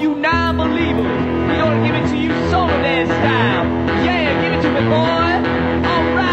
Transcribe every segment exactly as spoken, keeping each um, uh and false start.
You non-believers, we gonna give it to you Soledad style. Yeah, give it to me, boy. All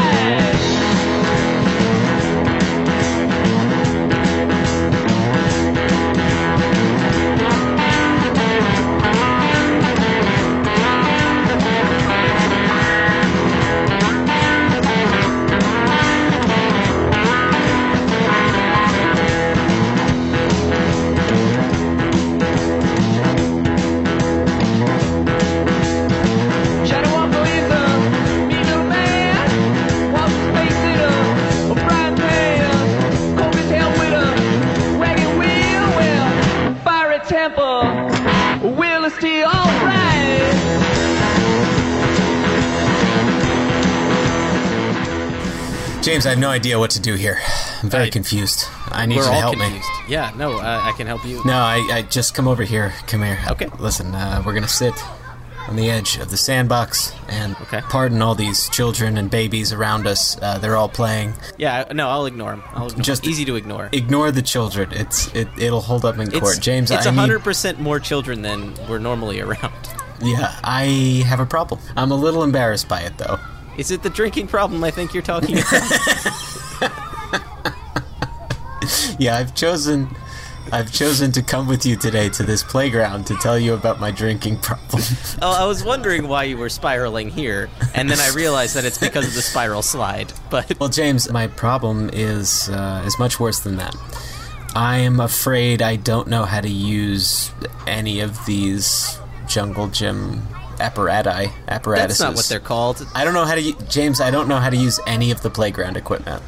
James, I have no idea what to do here. I'm very I, confused. I need you to help confused. me. Yeah, no, uh, I can help you. No, I, I just come over here. Come here. Okay. Listen, uh, we're going to sit on the edge of the sandbox and okay. pardon all these children and babies around us. Uh, they're all playing. Yeah, no, I'll ignore them. I'll ignore just them. Easy to ignore. Ignore the children. It's it, It'll hold up in court. It's, James, it's I need... It's one hundred percent more children than we're normally around. Yeah, I have a problem. I'm a little embarrassed by it, though. Is it the drinking problem I think you're talking about? Yeah, I've chosen I've chosen to come with you today to this playground to tell you about my drinking problem. Oh, I was wondering why you were spiraling here, and then I realized that it's because of the spiral slide. But Well, James, my problem is, uh, is much worse than that. I am afraid I don't know how to use any of these jungle gym... Apparati, apparatuses. That's not what they're called. I don't know how to, u- James. I don't know how to use any of the playground equipment.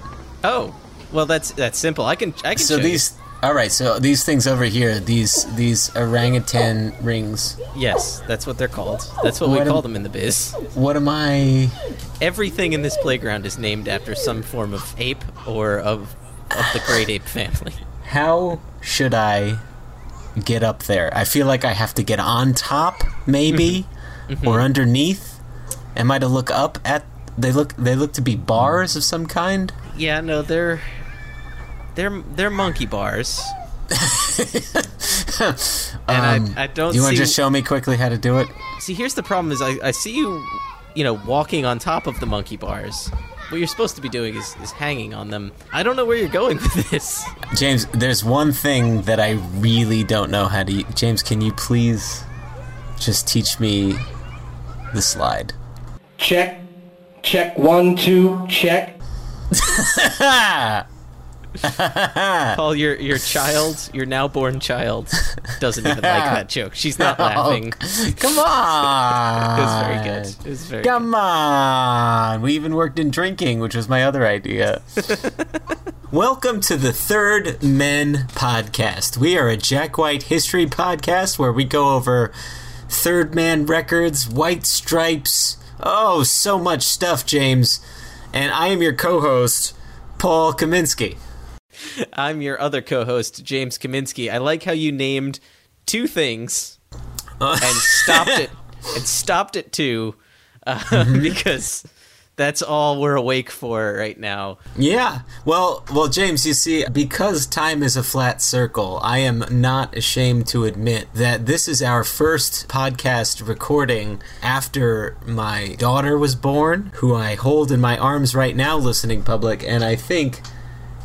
Oh, well, that's that's simple. I can, I can. So show these, you. all right. So these things over here, these these orangutan rings. Yes, that's what they're called. That's what, what we am, call them in the biz. What am I? Everything in this playground is named after some form of ape or of of the great ape family. How should I get up there? I feel like I have to get on top, maybe. Mm-hmm. Or underneath? Am I to look up at? They look. They look to be bars of some kind. Yeah, no, they're they're they're monkey bars. and um, I, I don't. Do you want to just show me quickly how to do it? See, here's the problem: is I, I see you, you know, walking on top of the monkey bars. What you're supposed to be doing is is hanging on them. I don't know where you're going with this, James. There's one thing that I really don't know how to. James, can you please just teach me? The slide. Check. Check. One, two, check. Paul, your your child, your now born child, doesn't even like that joke. She's not no. laughing. Come on. It was very good. It was very Come good. on. We even worked in drinking, which was my other idea. Welcome to the Third Men Podcast. We are a Jack White history podcast where we go over Third Man Records, White Stripes, oh, so much stuff, James. And I am your co-host, Paul Kaminsky. I'm your other co-host, James Kaminsky. I like how you named two things uh. and stopped it and stopped it too, uh, mm-hmm. because that's all we're awake for right now. Yeah. Well, well, James, you see, because time is a flat circle, I am not ashamed to admit that this is our first podcast recording after my daughter was born, who I hold in my arms right now, listening public, and I think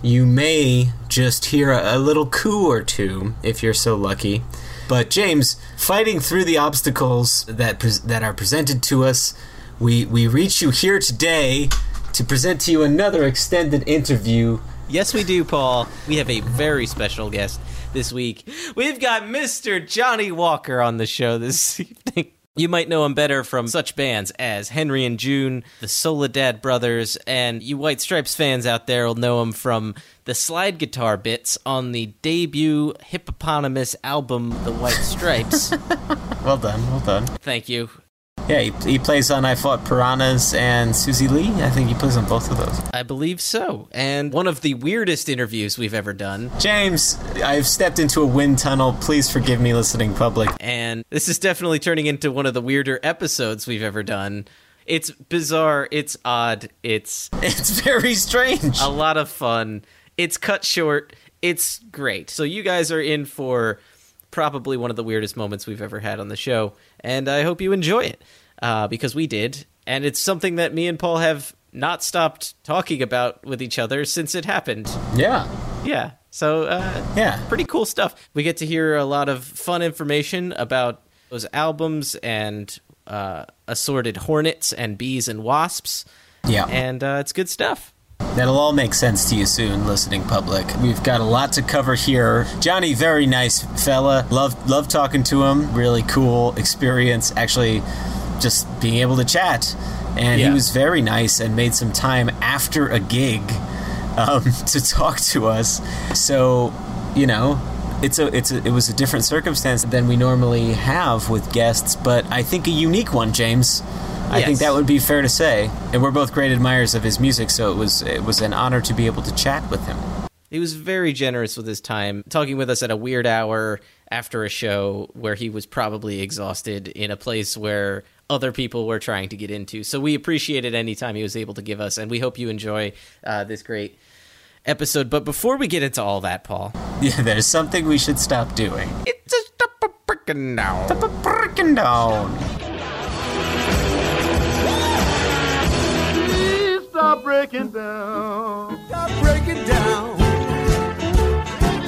you may just hear a, a little coo or two if you're so lucky. But, James, fighting through the obstacles that pre- that are presented to us, We we reach you here today to present to you another extended interview. Yes, we do, Paul. We have a very special guest. this week. We've got Mister Johnny Walker on the show this evening. You might know him better from such bands as Henry and June, the Soledad Brothers, and you White Stripes fans out there will know him from the slide guitar bits on the debut hippopotamus album, The White Stripes. Well done, well done. Thank you. Yeah, he, he plays on I Fought Piranhas and Susie Lee. I think he plays on both of those. I believe so. And one of the weirdest interviews we've ever done. James, I've stepped into a wind tunnel. Please forgive me, listening public. And this is definitely turning into one of the weirder episodes we've ever done. It's bizarre. It's odd. It's... It's very strange. A lot of fun. It's cut short. It's great. So you guys are in for... probably one of the weirdest moments we've ever had on the show, and I hope you enjoy it, uh, because we did, and it's something that me and Paul have not stopped talking about with each other since it happened. Yeah. Yeah. So, uh, yeah. Pretty cool stuff. We get to hear a lot of fun information about those albums and uh, assorted hornets and bees and wasps. Yeah. And uh, it's good stuff. That'll all make sense to you soon, listening public. We've got a lot to cover here. Johnny, very nice fella. Love, love talking to him. Really cool experience, actually, just being able to chat. And yeah. He was very nice and made some time after a gig um, to talk to us. So, you know, it's a, it's a, it was a different circumstance than we normally have with guests, but I think a unique one, James. I yes. think that would be fair to say. And we're both great admirers of his music, so it was it was an honor to be able to chat with him. He was very generous with his time, talking with us at a weird hour after a show where he was probably exhausted in a place where other people were trying to get into. So we appreciated any time he was able to give us, and we hope you enjoy uh, this great episode. But before we get into all that, Paul... Yeah, there's something we should stop doing. It's a stop-a-brickin' down. Stop-a-brickin' down. Stop breaking down. Stop breaking down.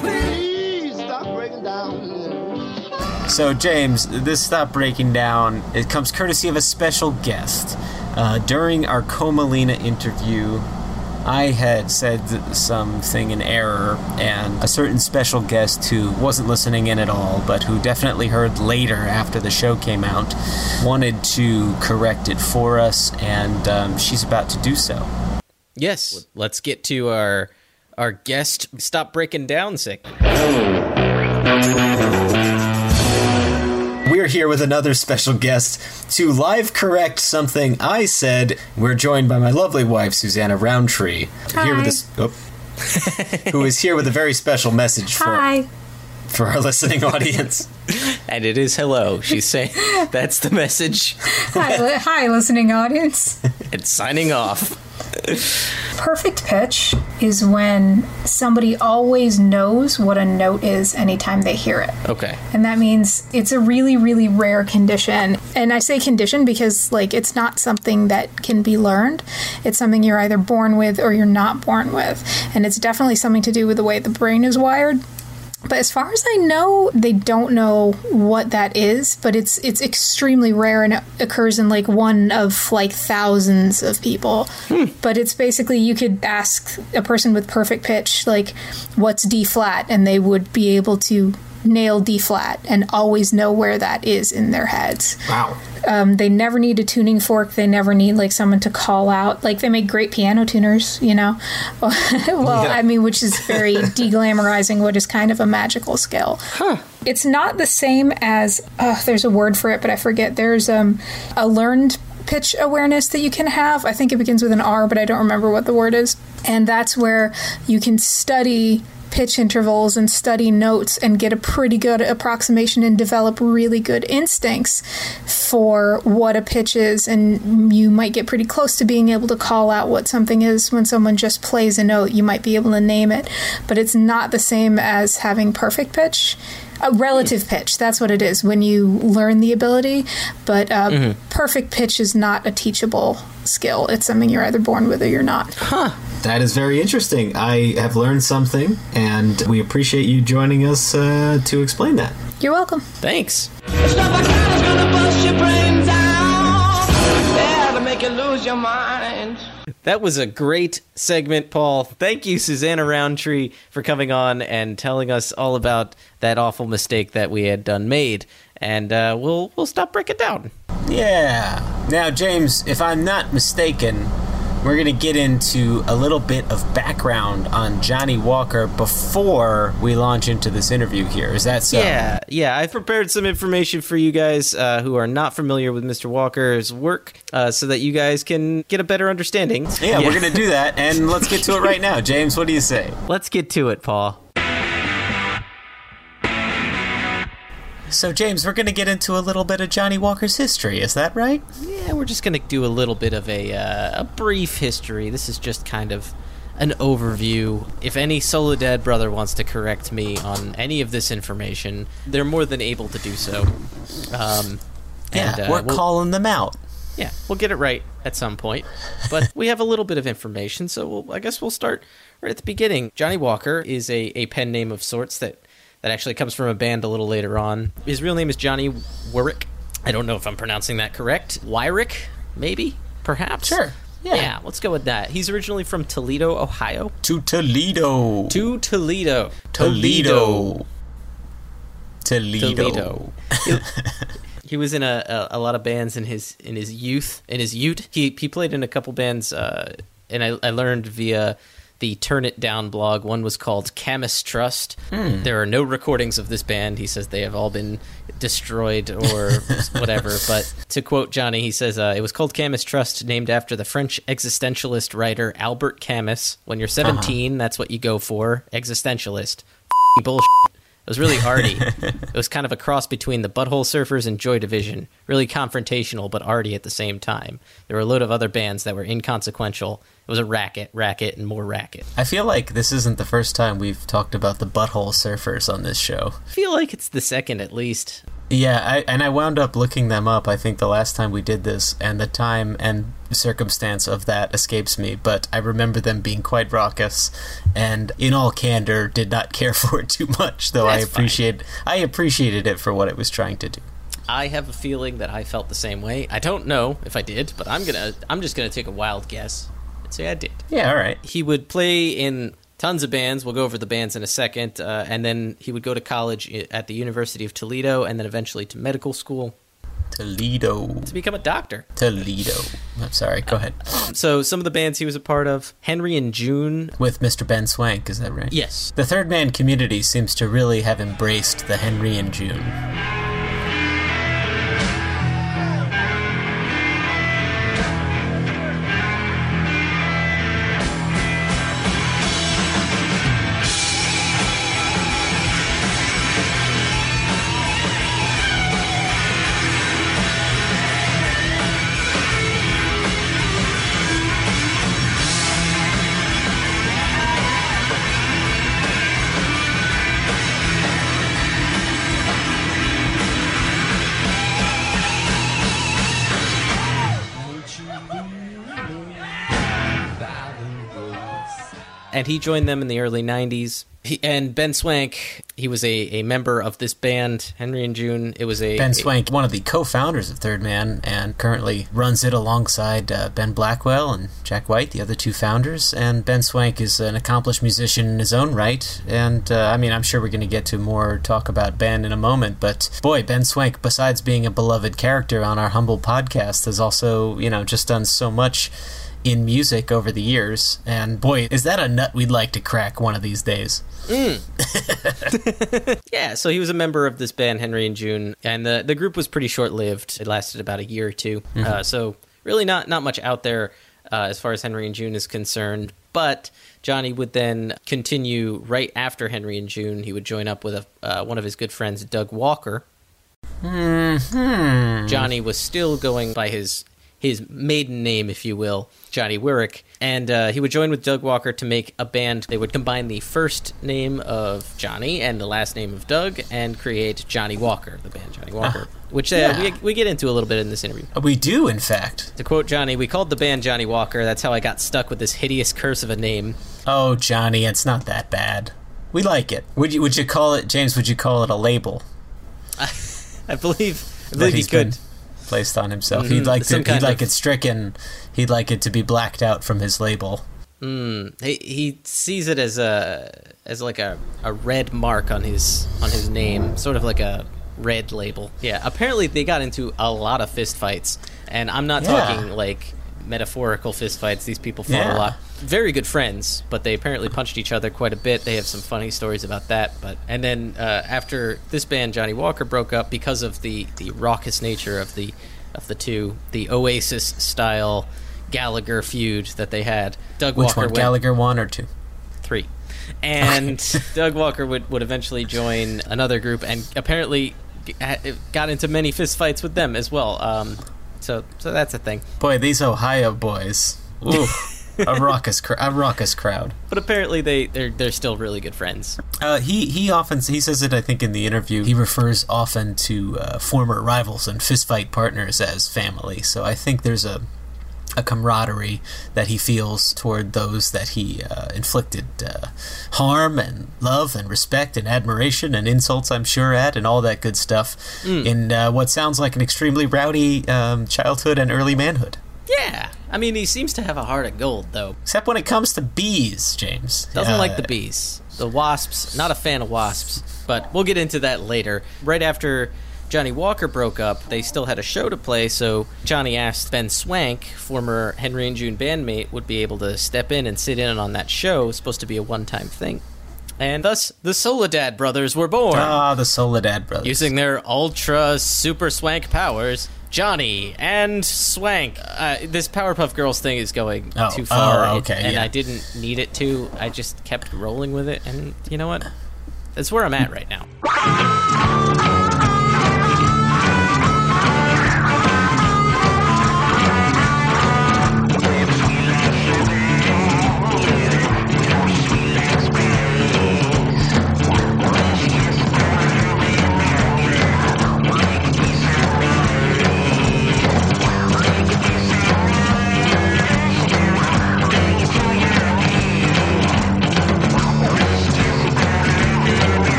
Please stop breaking down. So, James, this Stop Breaking Down, it comes courtesy of a special guest. Uh, during our Comalina interview, I had said something in error, and a certain special guest who wasn't listening in at all, but who definitely heard later after the show came out, wanted to correct it for us, and um, she's about to do so. Yes, let's get to our our guest Stop Breaking Down segment. We're here with another special guest to live correct something I said. We're joined by my lovely wife, Susanna Roundtree. Hi. Here with this, oh, who is here with a very special message for, Hi. for our listening audience. And it is hello. She's saying that's the message. Hi, li- hi, listening audience. And signing off. Perfect pitch is when somebody always knows what a note is anytime they hear it. Okay. And that means it's a really, really rare condition. And I say condition because, like, it's not something that can be learned. It's something you're either born with or you're not born with. And it's definitely something to do with the way the brain is wired. But as far as I know, they don't know what that is, but it's it's extremely rare, and it occurs in like one of like thousands of people. Hmm. But it's basically, you could ask a person with perfect pitch, like, what's D flat? And they would be able to nail D flat and always know where that is in their heads. Wow. Um, they never need a tuning fork. They never need like someone to call out. Like, they make great piano tuners, you know? Well, yeah. I mean, which is very de-glamorizing what is kind of a magical skill. Huh. It's not the same as, oh, there's a word for it, but I forget. There's um, a learned pitch awareness that you can have. I think it begins with an R, but I don't remember what the word is. And that's where you can study pitch intervals and study notes and get a pretty good approximation and develop really good instincts for what a pitch is, and you might get pretty close to being able to call out what something is. When someone just plays a note, you might be able to name it, but it's not the same as having perfect pitch. A relative pitch, that's what it is, when you learn the ability, but uh, mm-hmm. perfect pitch is not a teachable skill. It's something you're either born with or you're not. Huh. That is very interesting. I have learned something, and we appreciate you joining us uh, to explain that. You're welcome. Thanks. It's not my kind that's gonna bust your brains out. That'll make you lose your mind. That was a great segment, Paul. Thank you, Susanna Roundtree, for coming on and telling us all about that awful mistake that we had done made. And uh, we'll we'll stop breaking down. Yeah. Now, James, if I'm not mistaken, we're going to get into a little bit of background on Johnny Walker before we launch into this interview here. Is that so? Yeah, yeah. I've prepared some information for you guys uh, who are not familiar with Mister Walker's work uh, so that you guys can get a better understanding. Yeah, yeah. We're going to do that, and let's get to it right now. James, what do you say? Let's get to it, Paul. So, James, we're going to get into a little bit of Johnny Walker's history. Is that right? Yeah, we're just going to do a little bit of a, uh, a brief history. This is just kind of an overview. If any Soledad brother wants to correct me on any of this information, they're more than able to do so. Um, yeah, and, uh, we're we'll, calling them out. Yeah, we'll get it right at some point. But we have a little bit of information, so we'll, I guess we'll start right at the beginning. Johnny Walker is a, a pen name of sorts that... that actually comes from a band a little later on. His real name is Johnny Wyrick. I don't know if I'm pronouncing that correct. Wyrick, maybe? Perhaps? Sure. Yeah. Yeah, let's go with that. He's originally from Toledo, Ohio. To Toledo. To Toledo. Toledo. Toledo. Toledo. Toledo. He was in a, a, a lot of bands in his in his youth, in his ute. He he played in a couple bands, uh, and I, I learned via... the Turn It Down blog. One was called Camus Trust. Hmm. There are no recordings of this band. He says they have all been destroyed or whatever. But to quote Johnny, he says, uh, it was called Camus Trust, named after the French existentialist writer Albert Camus. When you're seventeen, uh-huh. That's what you go for. Existentialist. F***ing bullshit. It was really arty. It was kind of a cross between the Butthole Surfers and Joy Division. Really confrontational, but arty at the same time. There were a load of other bands that were inconsequential. It was a racket, racket, and more racket. I feel like this isn't the first time we've talked about the Butthole Surfers on this show. I feel like it's the second, at least. Yeah, I, and I wound up looking them up, I think, the last time we did this, and the time and circumstance of that escapes me, but I remember them being quite raucous, and in all candor, did not care for it too much, though That's I appreciate fine. I appreciated it for what it was trying to do. I have a feeling that I felt the same way. I don't know if I did, but I'm gonna. I'm just going to take a wild guess. So yeah, I did. Yeah, all right. He would play in tons of bands. We'll go over the bands in a second. Uh, and then he would go to college at the University of Toledo and then eventually to medical school. Toledo. To become a doctor. Toledo. I'm sorry. Go ahead. Uh, so some of the bands he was a part of, Henry and June. With Mister Ben Swank, is that right? Yes. The Third Man community seems to really have embraced the Henry and June. And he joined them in the early nineties. He, and Ben Swank, he was a, a member of this band, Henry and June. It was a Ben Swank, a, one of the co-founders of Third Man, and currently runs it alongside uh, Ben Blackwell and Jack White, the other two founders. And Ben Swank is an accomplished musician in his own right. And uh, I mean, I'm sure we're going to get to more talk about Ben in a moment. But boy, Ben Swank, besides being a beloved character on our humble podcast, has also, you know, just done so much in music over the years, and boy, is that a nut we'd like to crack one of these days. Mm. Yeah, so he was a member of this band, Henry and June, and the, the group was pretty short-lived. It lasted about a year or two, mm-hmm. uh, so really not, not much out there uh, as far as Henry and June is concerned, but Johnny would then continue right after Henry and June. He would join up with a, uh, one of his good friends, Doug Walker. Mm-hmm. Johnny was still going by his... his maiden name, if you will, Johnny Wyrick. And uh, he would join with Doug Walker to make a band. They would combine the first name of Johnny and the last name of Doug and create Johnny Walker, the band Johnny Walker, uh, which uh, yeah. we, we get into a little bit in this interview. We do, in fact. To quote Johnny, we called the band Johnny Walker. That's how I got stuck with this hideous curse of a name. Oh, Johnny, it's not that bad. We like it. Would you, would you call it, James, would you call it a label? I, I believe, I believe you could. Been- placed on himself. Mm-hmm. He'd like to, he'd like of... it stricken. He'd like it to be blacked out from his label. Mm. He he sees it as a as like a, a red mark on his on his name, sort of like a red label. Yeah. Apparently, they got into a lot of fistfights, and I'm not yeah. talking like metaphorical fistfights. These people fought yeah. a lot. Very good friends, but they apparently punched each other quite a bit. They have some funny stories about that. But and then uh, after this band, Johnny Walker, broke up because of the, the raucous nature of the of the two, the Oasis style Gallagher feud that they had. Doug Which Walker one? Went, Gallagher one or two, three, and Doug Walker would, would eventually join another group, and apparently got into many fistfights with them as well. Um, So, so that's a thing. Boy, these Ohio boys. Ooh, a raucous, cr- a raucous crowd. But apparently, they they're they're still really good friends. Uh, he he often he says it. I think in the interview, he refers often to uh, former rivals and fistfight partners as family. So I think there's a a camaraderie that he feels toward those that he uh, inflicted uh, harm and love and respect and admiration and insults, I'm sure, at and all that good stuff mm. in uh, what sounds like an extremely rowdy um, childhood and early manhood. Yeah. I mean, he seems to have a heart of gold, though. Except when it comes to bees, James. Doesn't uh, like the bees. The wasps, not a fan of wasps, but we'll get into that later. Right after Johnny Walker broke up, they still had a show to play, so Johnny asked Ben Swank, former Henry and June bandmate, would be able to step in and sit in on that show. It was supposed to be a one-time thing. And thus, the Soledad Brothers were born. Ah, the Soledad Brothers. Using their ultra super swank powers, Johnny and Swank. Uh, this Powerpuff Girls thing is going oh, too far, oh, okay, and, and yeah. I didn't need it to. I just kept rolling with it, and you know what? That's where I'm at right now.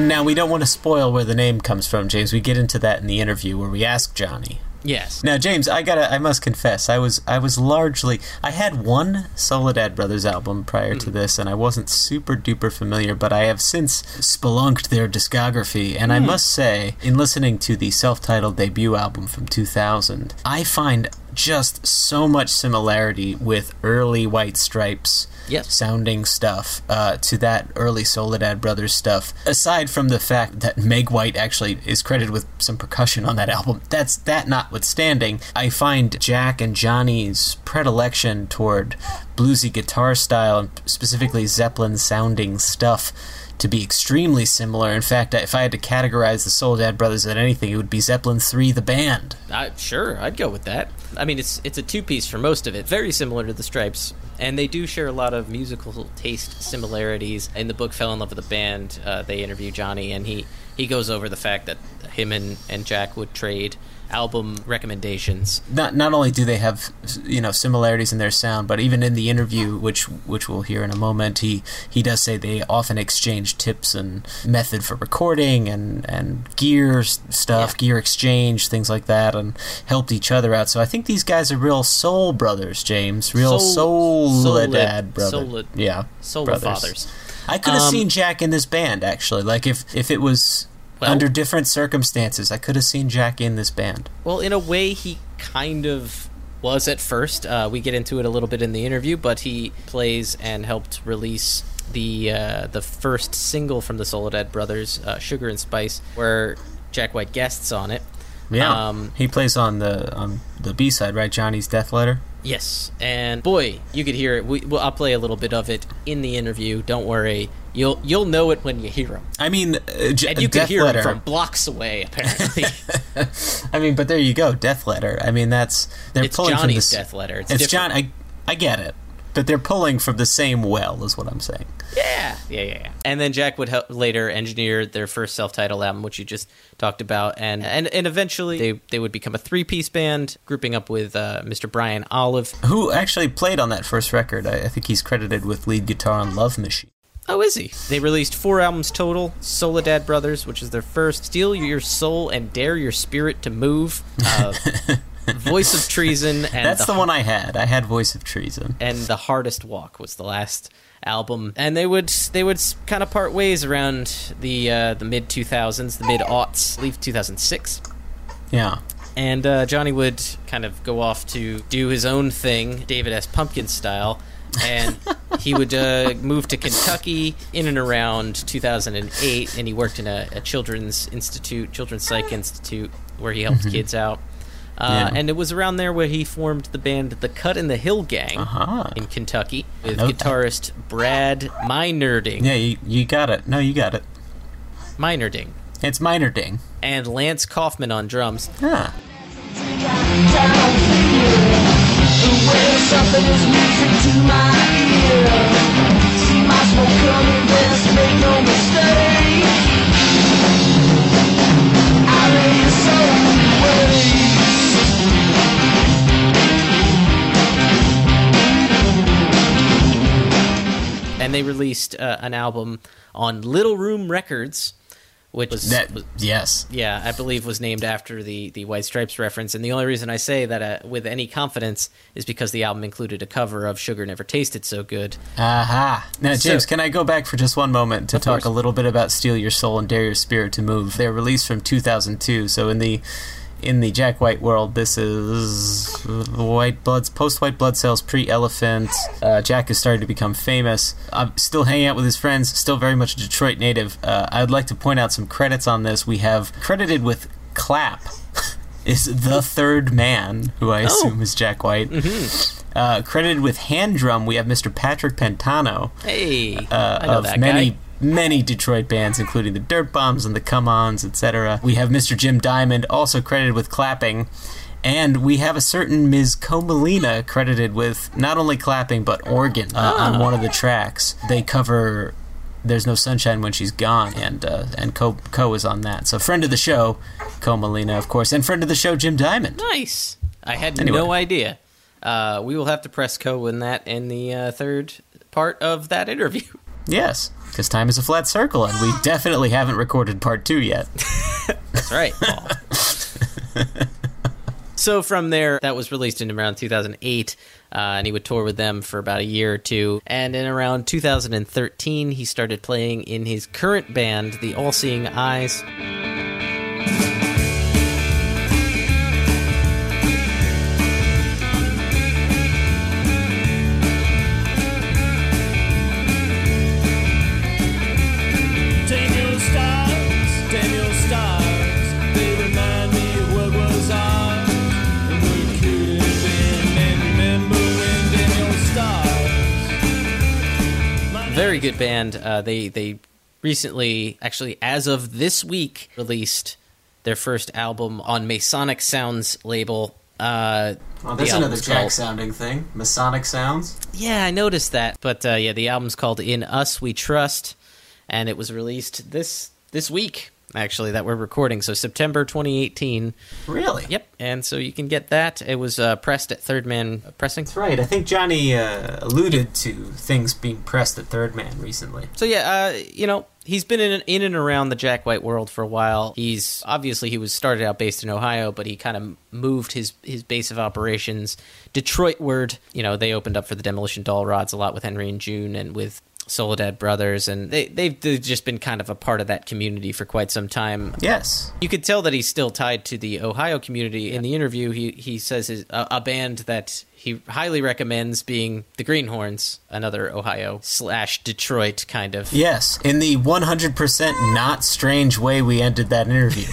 Now, we don't want to spoil where the name comes from, James. We get into that in the interview where we ask Johnny. Yes. Now, James, I gotta, I must confess, I was, I was largely, I had one Soledad Brothers album prior mm. to this, and I wasn't super duper familiar, but I have since spelunked their discography, and mm. I must say, in listening to the self-titled debut album from two thousand, I find just so much similarity with early White Stripes yes. sounding stuff uh, to that early Soledad Brothers stuff. Aside from the fact that Meg White actually is credited with some percussion on that album, that's that notwithstanding, I find Jack and Johnny's predilection toward bluesy guitar style and specifically Zeppelin-sounding stuff to be extremely similar. In fact, if I had to categorize the Soledad Brothers at anything, it would be Zeppelin three, the band. I, sure, I'd go with that. I mean, it's it's a two-piece for most of it, very similar to the Stripes, and they do share a lot of musical taste similarities. In the book Fell in Love with the Band, uh, they interview Johnny, and he, he goes over the fact that him and, and Jack would trade album recommendations. Not not only do they have, you know, similarities in their sound, but even in the interview, which which we'll hear in a moment, he, he does say they often exchange tips and method for recording and, and gear stuff, yeah. gear exchange, things like that, and helped each other out. So I think these guys are real soul brothers, James. Real soul, Soledad brother. Solid, yeah. Soul fathers. I could have um, seen Jack in this band, actually. Like, if, if it was... Well, under different circumstances, I could have seen Jack in this band. Well, in a way, he kind of was at first. Uh, we get into it a little bit in the interview, but he plays and helped release the uh, the first single from the Soledad Brothers, uh, Sugar and Spice, where Jack White guests on it. Yeah, um, he plays on the on the B-side, right? Johnny's Death Letter? Yes, and boy, you could hear it. We, well, I'll play a little bit of it in the interview. Don't worry. You'll you'll know it when you hear him. I mean, uh, j- and you can hear him from blocks away, apparently. I mean, but there you go, Death Letter. I mean, that's they're it's pulling Johnny's from this, Death Letter. It's, it's John. I I get it, that they're pulling from the same well, is what I'm saying. Yeah, yeah, yeah. yeah. And then Jack would help later engineer their first self-titled album, which you just talked about, and and, and eventually they, they would become a three-piece band, grouping up with uh, Mister Brian Olive. Who actually played on that first record. I, I think he's credited with lead guitar on Love Machine. Oh, is he? They released four albums total. Soledad Brothers, which is their first. Steal Your Soul and Dare Your Spirit to Move. Uh, Voice of Treason. And That's the, the one I had. I had Voice of Treason. And The Hardest Walk was the last album. And they would they would kind of part ways around the uh, the mid two thousands, the mid-aughts, I believe two thousand six. Yeah. And uh, Johnny would kind of go off to do his own thing, David S. Pumpkin style. And he would uh, move to Kentucky in and around two thousand eight, and he worked in a, a children's institute, children's psych institute, where he helped mm-hmm. kids out. Uh, yeah. And it was around there where he formed the band The Cut and the Hill Gang uh-huh. in Kentucky with guitarist that. Brad Minerding. Yeah, you, you got it. No, you got it. Minerding. It's Minerding. And Lance Kaufman on drums. Yeah. Something is music to my ear. See my smoke coming west, make no mistake. I lay a soul in waste. And they released uh, an album on Little Room Records, which was, that, was yes yeah I believe was named after the the White Stripes reference. And the only reason I say that uh, with any confidence is because the album included a cover of Sugar Never Tasted So Good. Aha uh-huh. Now James, so, can I go back for just one moment to talk course. a little bit about Steal Your Soul and Dare Your Spirit to Move? They're released from two thousand two, so in the in the Jack White world, this is White Bloods, post-White Blood Cells, pre-Elephant. Uh, Jack is starting to become famous. I'm still hanging out with his friends, still very much a Detroit native. Uh, I'd like to point out some credits on this. We have credited with Clap is the Third Man, who I assume oh. is Jack White. Mm-hmm. Uh, credited with hand drum, we have Mister Patrick Pantano. Hey, uh, I know of that many guy. Many Detroit bands, including the Dirt Bombs and the Come-Ons, et cetera. We have Mister Jim Diamond, also credited with clapping, and we have a certain Miz Comalina credited with not only clapping but organ uh, oh. on one of the tracks. They cover "There's No Sunshine When She's Gone," and uh, and Co Co is on that. So friend of the show, Comalina, of course, and friend of the show, Jim Diamond. Nice. I had anyway. no idea. Uh, we will have to press Co in that in the uh, third part of that interview. Yes. Because time is a flat circle, and we definitely haven't recorded part two yet. That's right, Paul. So from there, that was released in around two thousand eight, uh, and he would tour with them for about a year or two. And in around two thousand thirteen, he started playing in his current band, the All-Seeing Eyes. Very good band. Uh, they they recently, actually, as of this week, released their first album on Masonic Sounds label. Uh, well, that's another Jack-sounding thing. Masonic Sounds? Yeah, I noticed that. But, uh, yeah, the album's called In Us We Trust, and it was released this this week, actually, that we're recording. So September twenty eighteen. Really? Yep. And so you can get that. It was uh, pressed at Third Man Pressing. That's right. I think Johnny uh, alluded to things being pressed at Third Man recently. So yeah, uh, you know, he's been in, in and around the Jack White world for a while. He's obviously he was started out based in Ohio, but he kind of moved his his base of operations Detroitward. You know, they opened up for the Demolition Doll Rods a lot with Henry and June and with Soledad Brothers, and they, they've just been kind of a part of that community for quite some time. Yes. You could tell that he's still tied to the Ohio community. In the interview, he, he says his, a, a band that he highly recommends being the Greenhorns, another Ohio slash Detroit kind of. Yes, in the one hundred percent not strange way we ended that interview.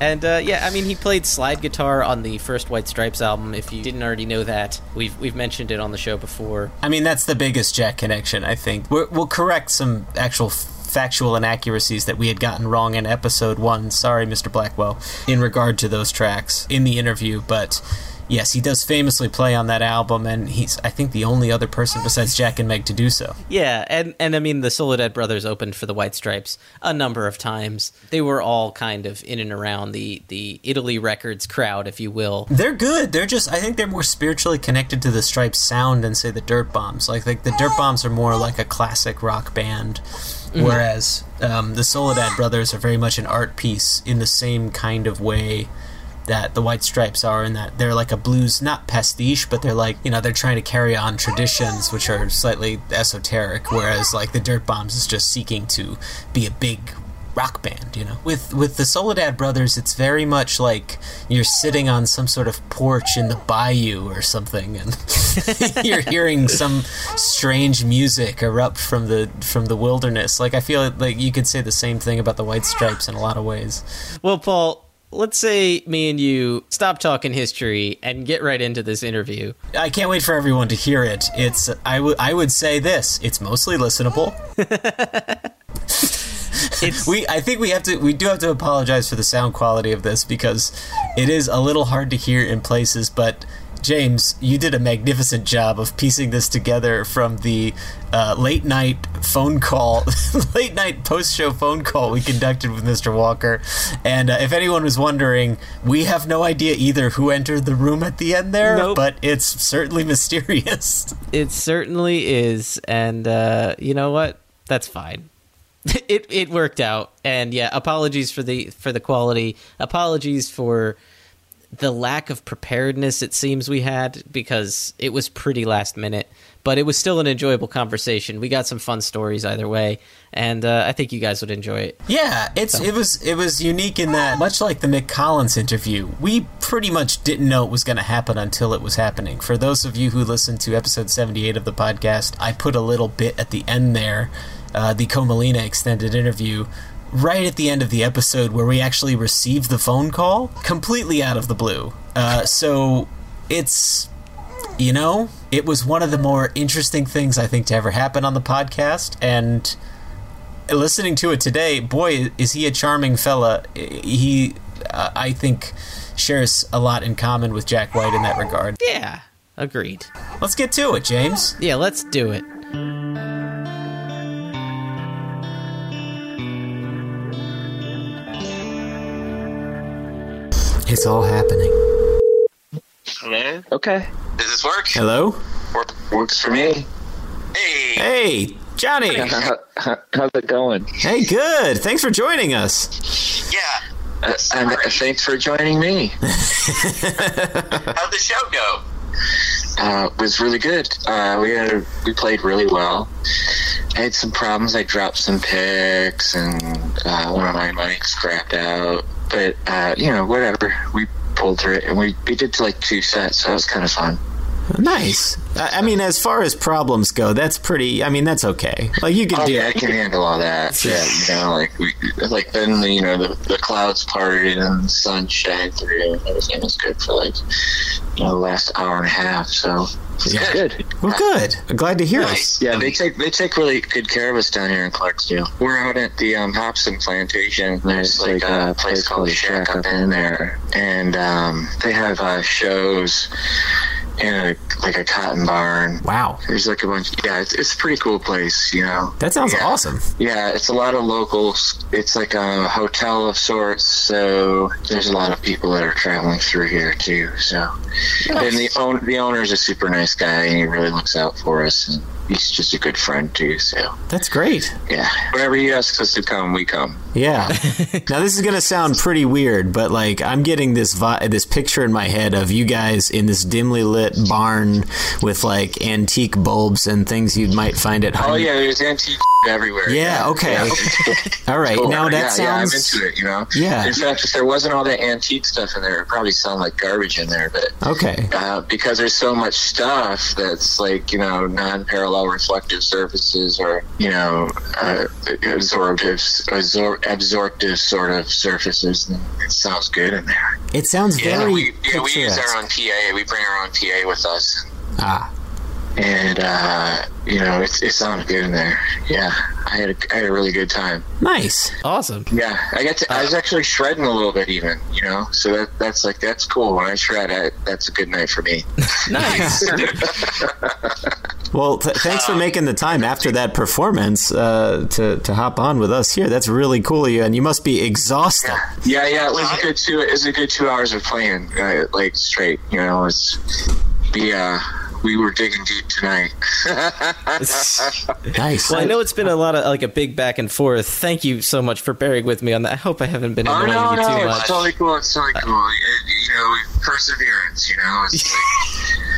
And uh, yeah, I mean, he played slide guitar on the first White Stripes album. If you didn't already know that, we've we've mentioned it on the show before. I mean, that's the biggest Jack connection, I think. We're, we'll correct some actual factual inaccuracies that we had gotten wrong in episode one. Sorry, Mister Blackwell, in regard to those tracks in the interview, but Yes, he does famously play on that album, and he's, I think, the only other person besides Jack and Meg to do so. Yeah, and, and I mean, the Soledad Brothers opened for the White Stripes a number of times. They were all kind of in and around the, the Italy Records crowd, if you will. They're good. They're just, I think they're more spiritually connected to the Stripes sound than, say, the Dirt Bombs. Like, like the Dirt Bombs are more like a classic rock band, mm-hmm. whereas um, the Soledad Brothers are very much an art piece in the same kind of way that the White Stripes are, in that they're like a blues, not pastiche, but they're like, you know, they're trying to carry on traditions which are slightly esoteric, whereas like the Dirt Bombs is just seeking to be a big rock band, you know. With with the Soledad Brothers, it's very much like you're sitting on some sort of porch in the bayou or something, and you're hearing some strange music erupt from the from the wilderness. Like, I feel like you could say the same thing about the White Stripes in a lot of ways. Well, Paul, let's say me and you stop talking history and get right into this interview. I can't wait for everyone to hear it. It's I, w- I would say this. It's mostly listenable. it's- we I think we have to we do have to apologize for the sound quality of this, because it is a little hard to hear in places, but James, you did a magnificent job of piecing this together from the uh, late night phone call, late night post-show phone call we conducted with Mister Walker. And uh, if anyone was wondering, we have no idea either who entered the room at the end there, nope. But it's certainly mysterious. It certainly is. And uh, you know what? That's fine. It it worked out. And yeah, apologies for the for the quality. Apologies for the lack of preparedness it seems we had, because it was pretty last minute, but it was still an enjoyable conversation. We got some fun stories either way, and uh, I think you guys would enjoy it. Yeah, it's so. it was it was unique in that, much like the Mick Collins interview, we pretty much didn't know it was going to happen until it was happening. For those of you who listened to episode seventy-eight of the podcast, I put a little bit at the end there, uh, the Comalina extended interview, right at the end of the episode where we actually received the phone call completely out of the blue. Uh, so it's, you know, it was one of the more interesting things I think to ever happen on the podcast. And listening to it today, boy, is he a charming fella. He, uh, I think, shares a lot in common with Jack White in that regard. Yeah, agreed. Let's get to it, James. Yeah, let's do it. It's all happening. Hello? Okay. Does this work? Hello? Works for me. Hey! Hey, Johnny! How, how, how's it going? Hey, good. Thanks for joining us. Yeah. Uh, and uh, thanks for joining me. How'd the show go? Uh, it was really good. Uh, we had a, we played really well. I had some problems. I dropped some picks, and uh, one of my mics crapped out. But, uh, you know, whatever. We pulled through it, and we, we did, like, two sets, so that was kind of fun. Nice. I, I mean, as far as problems go, that's pretty, I mean, that's okay. Like, you can oh, do yeah, I can handle all that. Yeah, you know, like, we, like then, you know, the, the clouds parted, and the sun shined through, and everything was good for, like, you know, the last hour and a half, so... Yeah. Good. Well, good. I'm glad to hear nice. Us. Yeah, they take they take really good care of us down here in Clarksdale. We're out at the um, Hobson Plantation. There's, There's like, like a, a place called the Shack up in there, and um, they have uh, shows in a, like a cotton barn. Wow. There's like a bunch. Yeah, it's, it's a pretty cool place. You know. That sounds yeah. awesome. Yeah, it's a lot of locals. It's like a hotel of sorts. So there's a lot of people that are traveling through here too. So, nice. And the own the owner's a super nice guy, and he really looks out for us, and he's just a good friend too, so that's great. Yeah, whenever he asks us to come, we come. Yeah. Now this is gonna sound pretty weird, but like I'm getting this vi- this picture in my head of you guys in this dimly lit barn with like antique bulbs and things you might find at home. Oh yeah, there's antique everywhere. Yeah, yeah. Okay. Yeah. All right. Cool. Now that yeah, sounds yeah, I'm into it, you know. Yeah. In fact, if there wasn't all that antique stuff in there, it would probably sound like garbage in there, but okay. Uh, because there's so much stuff that's like, you know, non-parallel reflective surfaces, or, you know, uh, absorptive absor- absorptive sort of surfaces, and it sounds good in there. It sounds yeah, very we, yeah, we use our own P A. We bring our own P A with us. Ah. and uh, you know, it, it sounded good in there. Yeah, I had a, I had a really good time. Nice, awesome. Yeah, I got to, uh, I was actually shredding a little bit, even, you know. So that that's like that's cool. When I shred, I, that's a good night for me. Nice. Well, th- thanks for making the time after that performance uh, to to hop on with us here. That's really cool of you, and you must be exhausted. Yeah, yeah, yeah, it was a good two. It was a good two hours of playing, uh, like straight. You know, it's be uh. We were digging deep tonight. Nice. Well, I know it's been a lot of like a big back and forth. Thank you so much for bearing with me on that. I hope I haven't been annoying oh, no, you no, too much. It's totally cool. It's totally cool. Uh, it, you know, perseverance. You know,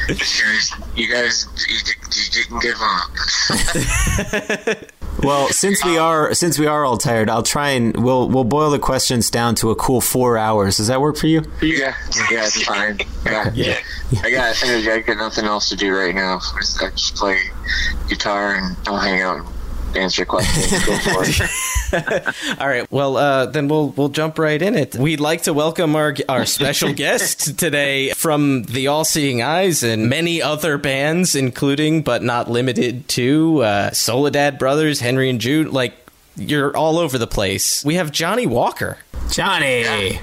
it's like you guys, you, you didn't give up. Well, since we are since we are all tired, I'll try and we'll we'll boil the questions down to a cool four hours. Does that work for you? Yeah, yeah, it's fine. Yeah, yeah. I got energy. I got nothing else to do right now. I just play guitar and I'll hang out and answer questions. Go for it. All right. Well, uh, then we'll we'll jump right in it. We'd like to welcome our our special guest today from the All Seeing Eyes and many other bands, including but not limited to uh, Soledad Brothers, Henry and June. Like, you're all over the place. We have Johnny Walker. Johnny. Yeah.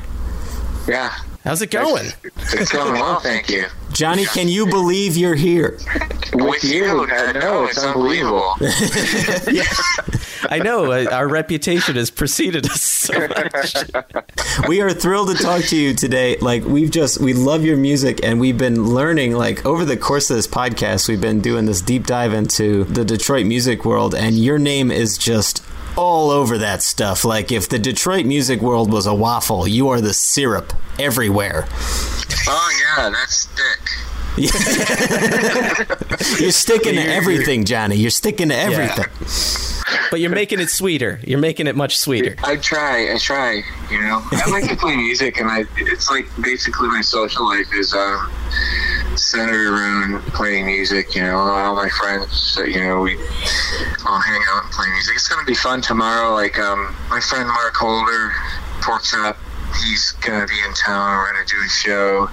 Yeah. How's it going? It's, it's going well, thank you. Johnny, can you believe you're here? With you, I know, it's unbelievable. Yes. I know, our reputation has preceded us so much. We are thrilled to talk to you today. Like, we've just, we love your music, and we've been learning, like, over the course of this podcast, we've been doing this deep dive into the Detroit music world, and your name is just all over that stuff. Like, if the Detroit music world was a waffle, you are the syrup everywhere. Oh yeah, that's thick. You're sticking to everything, Johnny. You're sticking to everything. Yeah. But you're making it sweeter. You're making it much sweeter. I try. I try. You know, I like to play music, and I it's like basically my social life is uh, centered around playing music. You know, all my friends. You know, we all hang out and play music. It's gonna be fun tomorrow. Like um, my friend Mark Holder, Porkchop. He's gonna be in town. We're gonna do a show.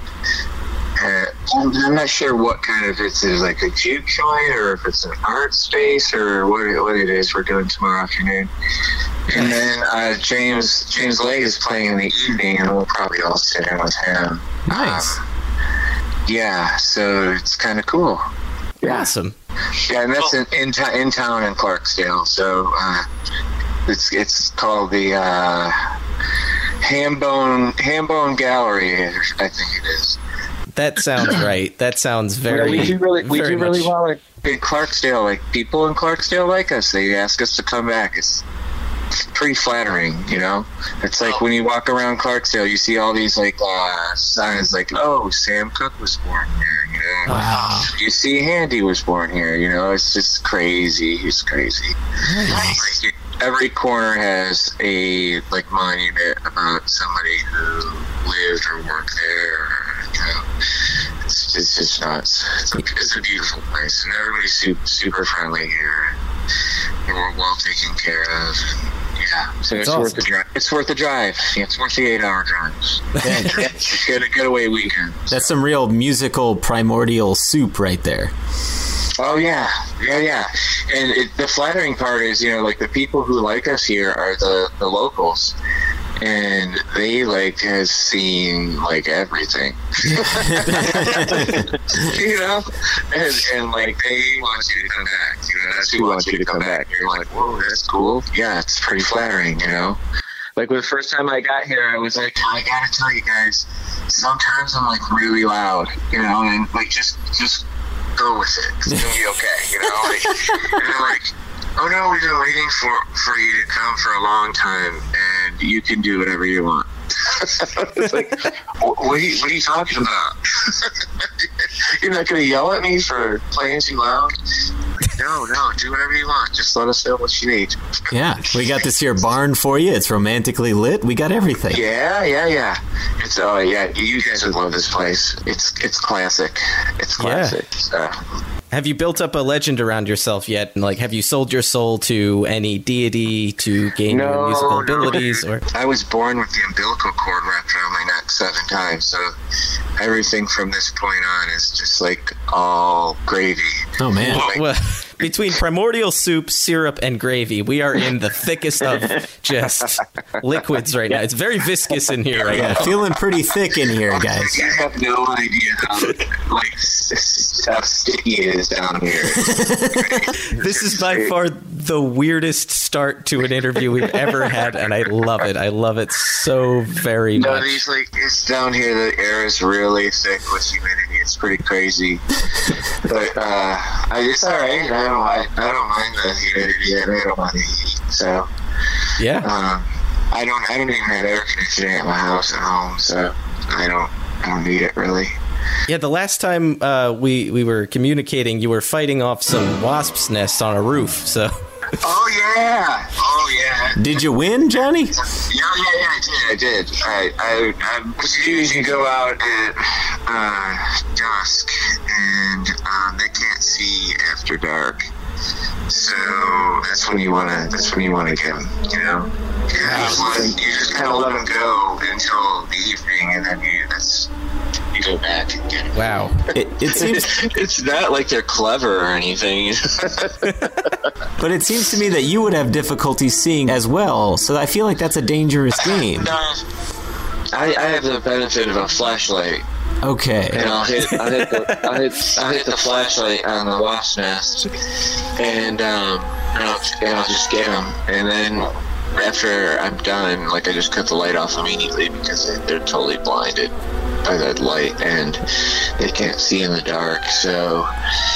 Uh, I'm not sure what kind of it's is like a juke joint or if it's an art space or what it, what it is we're doing tomorrow afternoon. And then uh, James James Legg is playing in the evening, and we'll probably all sit in with him. Nice. Um, yeah, so it's kind of cool. Yeah. Awesome. Yeah, and that's in in, to- in town in Clarksdale. So uh, it's it's called the. Uh, Hambone Hambone Gallery, I think it is. That sounds right. That sounds very. We do really, we do really well in, in Clarksdale. Like, people in Clarksdale like us. They ask us to come back. It's pretty flattering, you know. It's like when you walk around Clarksdale, you see all these like uh, signs, like "Oh, Sam Cooke was born here," you know. Wow. You see, Handy was born here, you know. It's just crazy. It's crazy. Nice. Like, every corner has a like monument about somebody who lived or worked there. You know, it's, it's just nuts. It's a, it's a beautiful place, and everybody's super, super friendly here. And we're well taken care of. And yeah, so it's, it's awesome. worth the drive. It's worth the drive. Yeah, it's worth the eight-hour drive. It's a good getaway weekend. So. That's some real musical primordial soup right there. Oh yeah, yeah, yeah. And it, the flattering part is, you know, like the people who like us here are the, the locals, and they like has seen like everything, you know, and, and like they want you to come back. You know, that's who wants you to come back. You're like, whoa, that's cool. Yeah, it's pretty flattering, you know. Like, the first time I got here, I was like, I gotta tell you guys, sometimes I'm like really loud, you know, and like just just. Go with it. It's gonna be okay, you know. Like, and they're like, "Oh no, we've been waiting for for you to come for a long time, and you can do whatever you want." It's like, what, what, are you, what are you talking about? You're not gonna yell at me for playing too loud? No, no, do whatever you want. Just let us know what you need. Yeah, we got this here barn for you. It's romantically lit. We got everything. Yeah, yeah, yeah. It's oh yeah, you guys would love this place. It's it's classic. It's classic. Yeah. So. Have you built up a legend around yourself yet? And like, have you sold your soul to any deity to gain no, your musical no. abilities? Or I was born with the umbilical cord wrapped around my neck seven times, so everything from this point on is just like all gravy. Oh, man. Well, between primordial soup, syrup, and gravy, we are in the thickest of just liquids right yeah. now. It's very viscous in here right yeah, now. Feeling pretty thick in here, guys. You have no idea how, like, how sticky it is down here. This is by far the weirdest start to an interview we've ever had, and I love it. I love it so very no, much. No, these, like, it's down here. The air is really thick with humidity. It's pretty crazy. But, uh, I, it's all right. I don't, I, I don't mind the humidity. I don't want to heat. So, yeah. Um, I don't. I don't even have air conditioning at my house at home, so I don't. I don't need it really. Yeah, the last time uh, we we were communicating, you were fighting off some wasps' nests on a roof. So. Oh yeah! Oh yeah! Did you win, Johnny? Yeah, yeah, yeah. I did. I did. I I, I usually go out at uh, dusk, and um, they can't see after dark. So that's when you wanna. That's when you wanna get them. You know. Yeah. You just, you just kind of let them go until the evening, and then you. That's. You go back and get them. Wow. It, it seems it's not like they're clever or anything. But it seems to me that you would have difficulty seeing as well. So I feel like that's a dangerous game. No, I, I have the benefit of a flashlight. Okay. And I'll hit, I'll hit, the, I'll hit, I'll hit the flashlight on the wasp nest, and um, and I'll, and I'll just get them, and then. After I'm done, like, I just cut the light off immediately because they're totally blinded by that light and they can't see in the dark, so...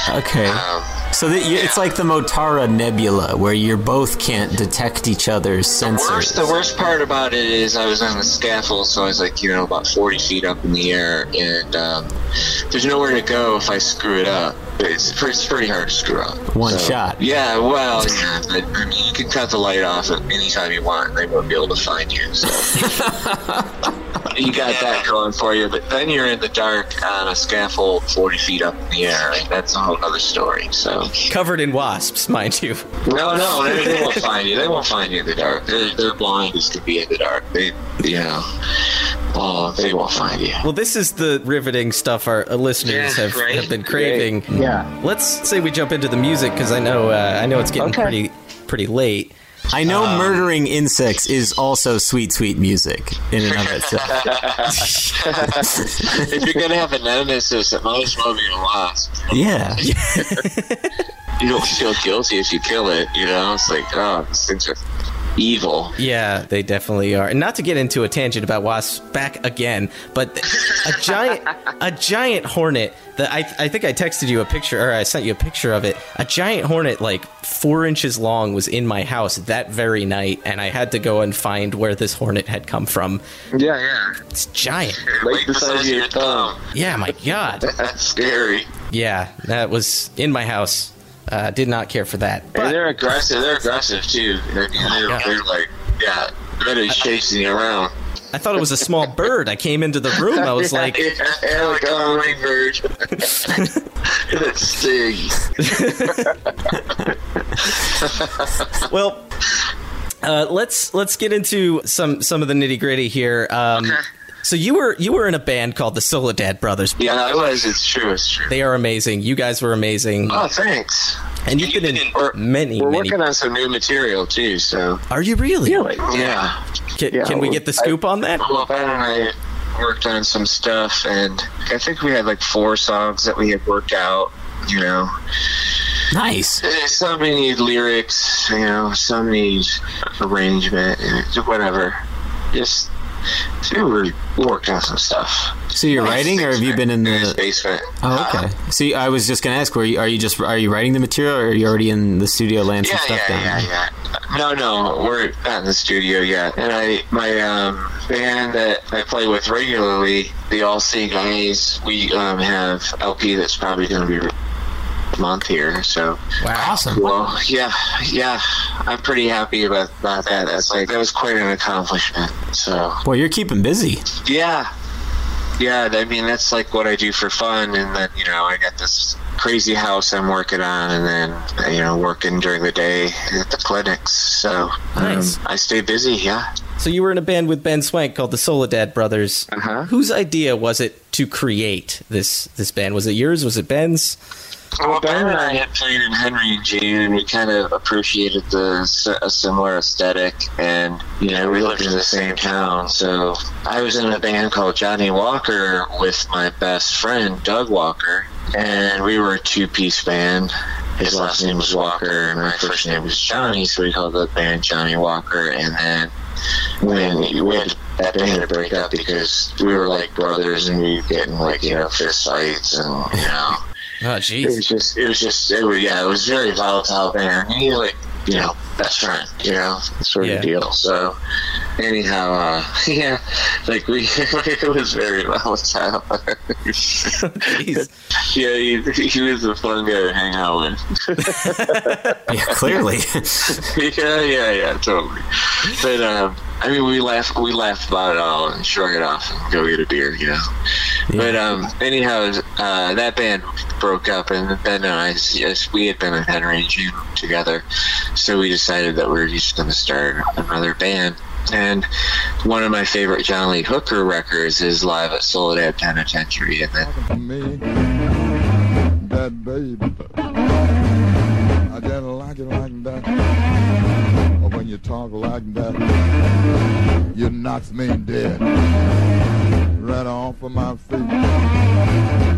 Okay. Um, so that you, yeah. It's like the Motara Nebula, where you both can't detect each other's sensors. The worst, the worst part about it is I was on the scaffold, so I was, like, you know, about forty feet up in the air, and um, there's nowhere to go if I screw it up. It's, it's pretty hard to screw up. One so, shot. Yeah, well, yeah, but, I mean, you can cut the light off at any time you want, and they won't be able to find you. So you got that going for you, but then you're in the dark on a scaffold forty feet up in the air. Like, that's a whole other story. So covered in wasps, mind you. No, no, they, they won't find you. They won't find you in the dark. They're, they're blind as could be in the dark. They, you know, oh, they won't find you. Well, this is the riveting stuff our listeners yeah, have, right? have been craving. Right. Yeah. Let's say we jump into the music because I know uh, I know it's getting okay. pretty pretty late. I know um, murdering insects is also sweet, sweet music in and of itself. If you're gonna have a nemesis, it might as well be a wasp. Yeah. You don't feel guilty if you kill it. You know, it's like, oh, these things are evil. Yeah, they definitely are. And not to get into a tangent about wasps back again, but a giant, a giant hornet. The, I, I think I texted you a picture, or I sent you a picture of it. A giant hornet, like four inches long, was in my house that very night, and I had to go and find where this hornet had come from. Yeah, yeah. It's giant. Right beside your thumb. Yeah, my God. That's scary. Yeah, that was in my house. Uh, did not care for that. But, and they're aggressive. They're aggressive, too. They're, they're, they're like, yeah, they're chasing you around. I thought it was a small bird. I came into the room. I was like, yeah, yeah, like oh, my bird. It stings. Well, uh, let's let's get into some some of the nitty gritty here. Um, okay. So you were you were in a band called the Soledad Brothers. Yeah, I was. It's true. It's true. They are amazing. You guys were amazing. Oh, thanks. And you've been in or, many. We're many... working on some new material too. So are you really? Really? Yeah. Can, yeah, can we get the scoop I, on that? Well, Ben and I worked on some stuff, and I think we had like four songs that we had worked out. You know. Nice. Some need lyrics. You know. Some need arrangement. Whatever. Just. So we were working on some stuff. So you're writing, or have you been in the basement? Oh, okay. So you, I was just gonna ask, were you, are you just are you writing the material, or are you already in the studio laying some yeah, stuff yeah, down? Yeah, yeah, yeah. No, no, we're not in the studio yet. And I, my um, band that I play with regularly, the All Seeing Eyes, we um, have L P that's probably gonna be. Re- month here, so wow, awesome. Well, yeah, yeah, I'm pretty happy about, about that. That's like that was quite an accomplishment. So, well, you're keeping busy. Yeah, yeah. I mean, that's like what I do for fun, and then you know, I got this crazy house I'm working on, and then you know, working during the day at the clinics. So, nice. um, I stay busy. Yeah. So you were in a band with Ben Swank called the Soledad Brothers. Uh huh. Whose idea was it to create this this band? Was it yours? Was it Ben's? Well, Ben and I had played in Henry and June. We kind of appreciated the a similar aesthetic, and you know, we lived in the same town. So I was in a band called Johnny Walker with my best friend Doug Walker, and we were a two-piece band. His last name was Walker, and my first name was Johnny, so we called the band Johnny Walker. And then when we had that band to break up because we were like brothers, and we were getting like you know fist fights and you know. Oh, jeez. It was just, it was just, it was, yeah, it was very volatile band. He like, you know, best friend, you know, sort yeah. of deal. So, anyhow, uh, yeah, like we, it was very volatile. Jeez. Yeah, he, he was a fun guy to hang out with. Yeah, clearly. yeah, yeah, yeah, totally. But, um, I mean, we laugh, we laugh about it all and shrug it off and go get a beer, you know. Yeah. But um, anyhow, uh, that band broke up, and Ben and I, yes, we had been in Henry and June together, so we decided that we were just going to start another band. And one of my favorite John Lee Hooker records is Live at Soledad Penitentiary, and then me, that baby, I didn't like it like that. When you talk like that, you knocks me dead. Right off of my feet.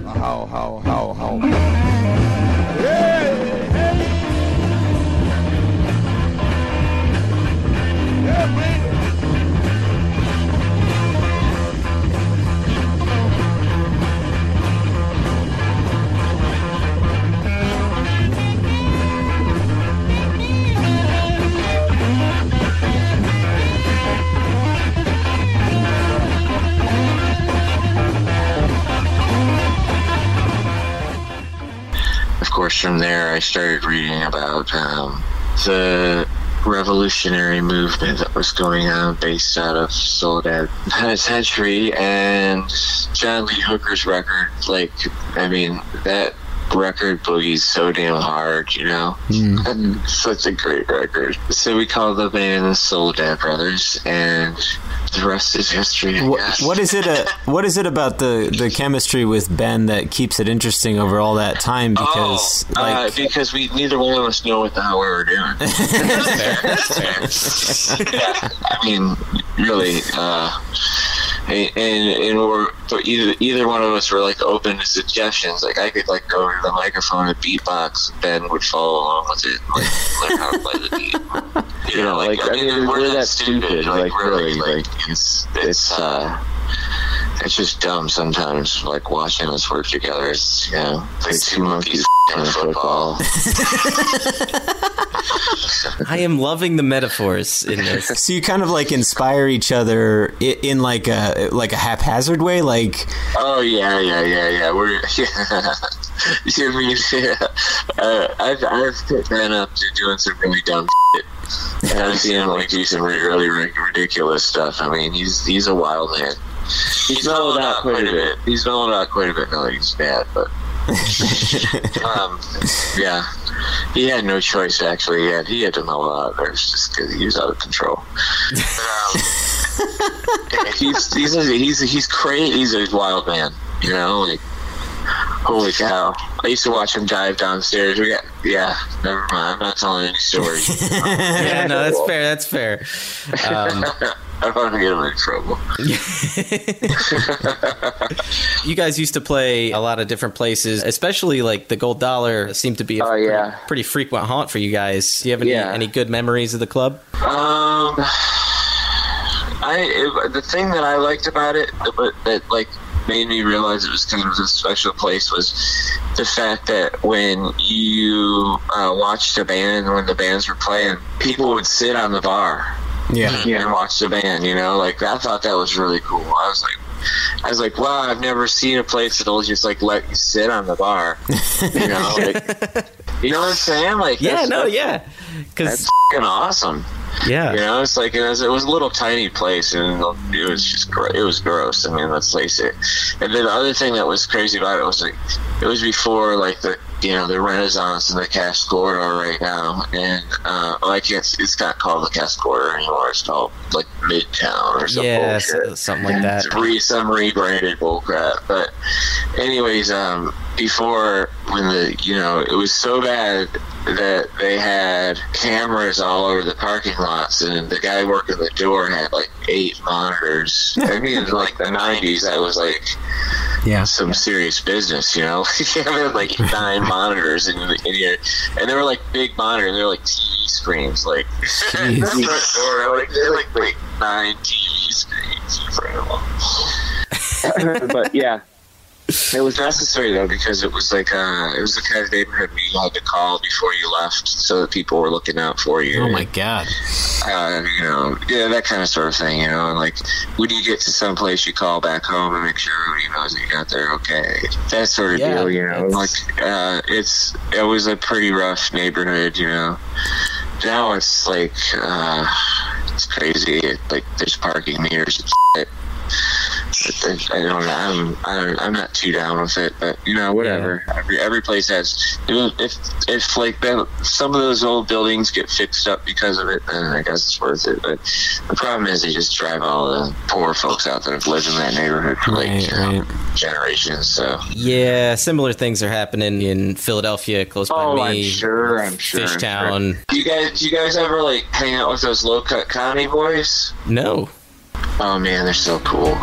How, how, how, how. Hey, hey. Yeah, man. Course, from there I started reading about um, the revolutionary movement that was going on based out of Soledad Penitentiary, and John Lee Hooker's record, like, I mean, that record boogies so damn hard, you know. Mm. Such a great record. So we called the band the Soledad Brothers, and the rest is history. What, what is it? A, what is it about the, the chemistry with Ben that keeps it interesting over all that time? Because oh, like, uh, because we neither one of us know what the hell we were doing. That's fair. That's fair. Yeah, I mean, really, uh, and and, and we're, either either one of us were like open to suggestions. Like I could like go to the microphone and beatbox, and Ben would follow along with it, like learn how to play the beat. You know, like, like I mean, we're, we're that stupid. stupid. Like, like really, like, like it's it's uh, it's just dumb sometimes. Like watching us work together, it's, you know, like two monkeys in a football. I am loving the metaphors in this. So you kind of like inspire each other in, in like a like a haphazard way, like. Oh yeah, yeah, yeah, yeah. We're. Yeah. You know I mean, yeah. uh, I've I've picked Ben up to doing some really dumb shit. And I've seen him like do some really, really ridiculous stuff. I mean, he's he's a wild man. He's, he's mellowed out quite, quite a bit. bit. He's mellowed out quite a bit. Not like he's bad, but um, yeah, he had no choice. Actually, he had he had to mellow out. There, just because he was out of control. But, um, yeah, he's he's a, he's a, he's crazy. He's a wild man. You know, like. Holy cow. I used to watch him dive downstairs. We got, yeah, never mind. I'm not telling any stories. Yeah, no, that's fair. That's fair. Um, I don't want to get him in trouble. You guys used to play a lot of different places, especially like the Gold Dollar seemed to be a oh, pretty, yeah. pretty frequent haunt for you guys. Do you have any, yeah. any good memories of the club? Um, I it, the thing that I liked about it, but that like, made me realize it was kind of a special place was the fact that when you uh, watched a band, when the bands were playing, people would sit on the bar yeah. and watch the band, you know? Like, I thought that was really cool. I was like, I was like, wow, I've never seen a place that'll just, like, let you sit on the bar. You know? Like, you know what I'm saying? Like, yeah, that's, no, that's, yeah. Cause... That's f***ing awesome. Yeah. You know, it's like, it was, it was a little tiny place, and it was just, it was gross. I mean, let's face it. And then the other thing that was crazy about it was, like, it was before, like, the, you know, the Renaissance and the Cass Corridor right now. And, uh, well, I can't, it's not called the Cass Corridor anymore. It's called, like, Midtown or something. Yeah, bullshit. something like that. It's re, some rebranded bullcrap. But anyways, um, before when the, you know, it was so bad that they had cameras all over the parking lots, and the guy working the door had like eight monitors. I mean, in like the nineties, that was like yeah, some serious business, you know? You had like nine monitors in, in here, and they were like big monitors, and they were like T V screens, like, the front door, like, they were like, like nine T V screens in front of them. But yeah. It was necessary though, because it was like uh, it was the kind of neighborhood where you had to call before you left, so that people were looking out for you. Oh my god! Uh, you know, yeah, that kind of sort of thing. You know, and like when you get to some place, you call back home and make sure everybody knows that you got there okay. That sort of yeah, deal. You know, it's... like uh, it's it was a pretty rough neighborhood. You know, now it's like uh, it's crazy. It, like there's parking meters and shit. I don't know. I'm, I'm not too down with it, but you know, whatever. Yeah. Every every place has. If if like some of those old buildings get fixed up because of it, then I guess it's worth it. But the problem is, they just drive all the poor folks out that have lived in that neighborhood for like right, you know, right. generations. So yeah, similar things are happening in Philadelphia, close by oh, me. Oh, I'm sure. I'm sure. Fishtown. Sure. Do you guys, do you guys ever like hang out with those low cut comedy boys? No. Oh man, they're so cool.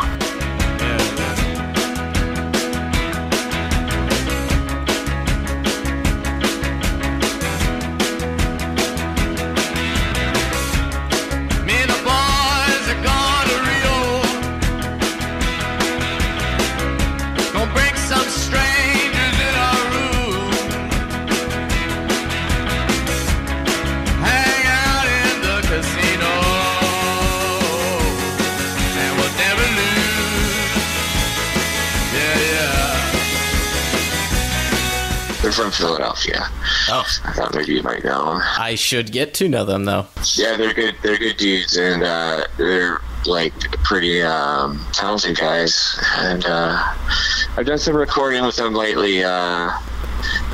From Philadelphia. Oh, I thought maybe you might know them. I should get to know them though. Yeah, they're good. They're good dudes, and uh, they're like pretty um, talented guys. And uh, I've done some recording with them lately. Uh,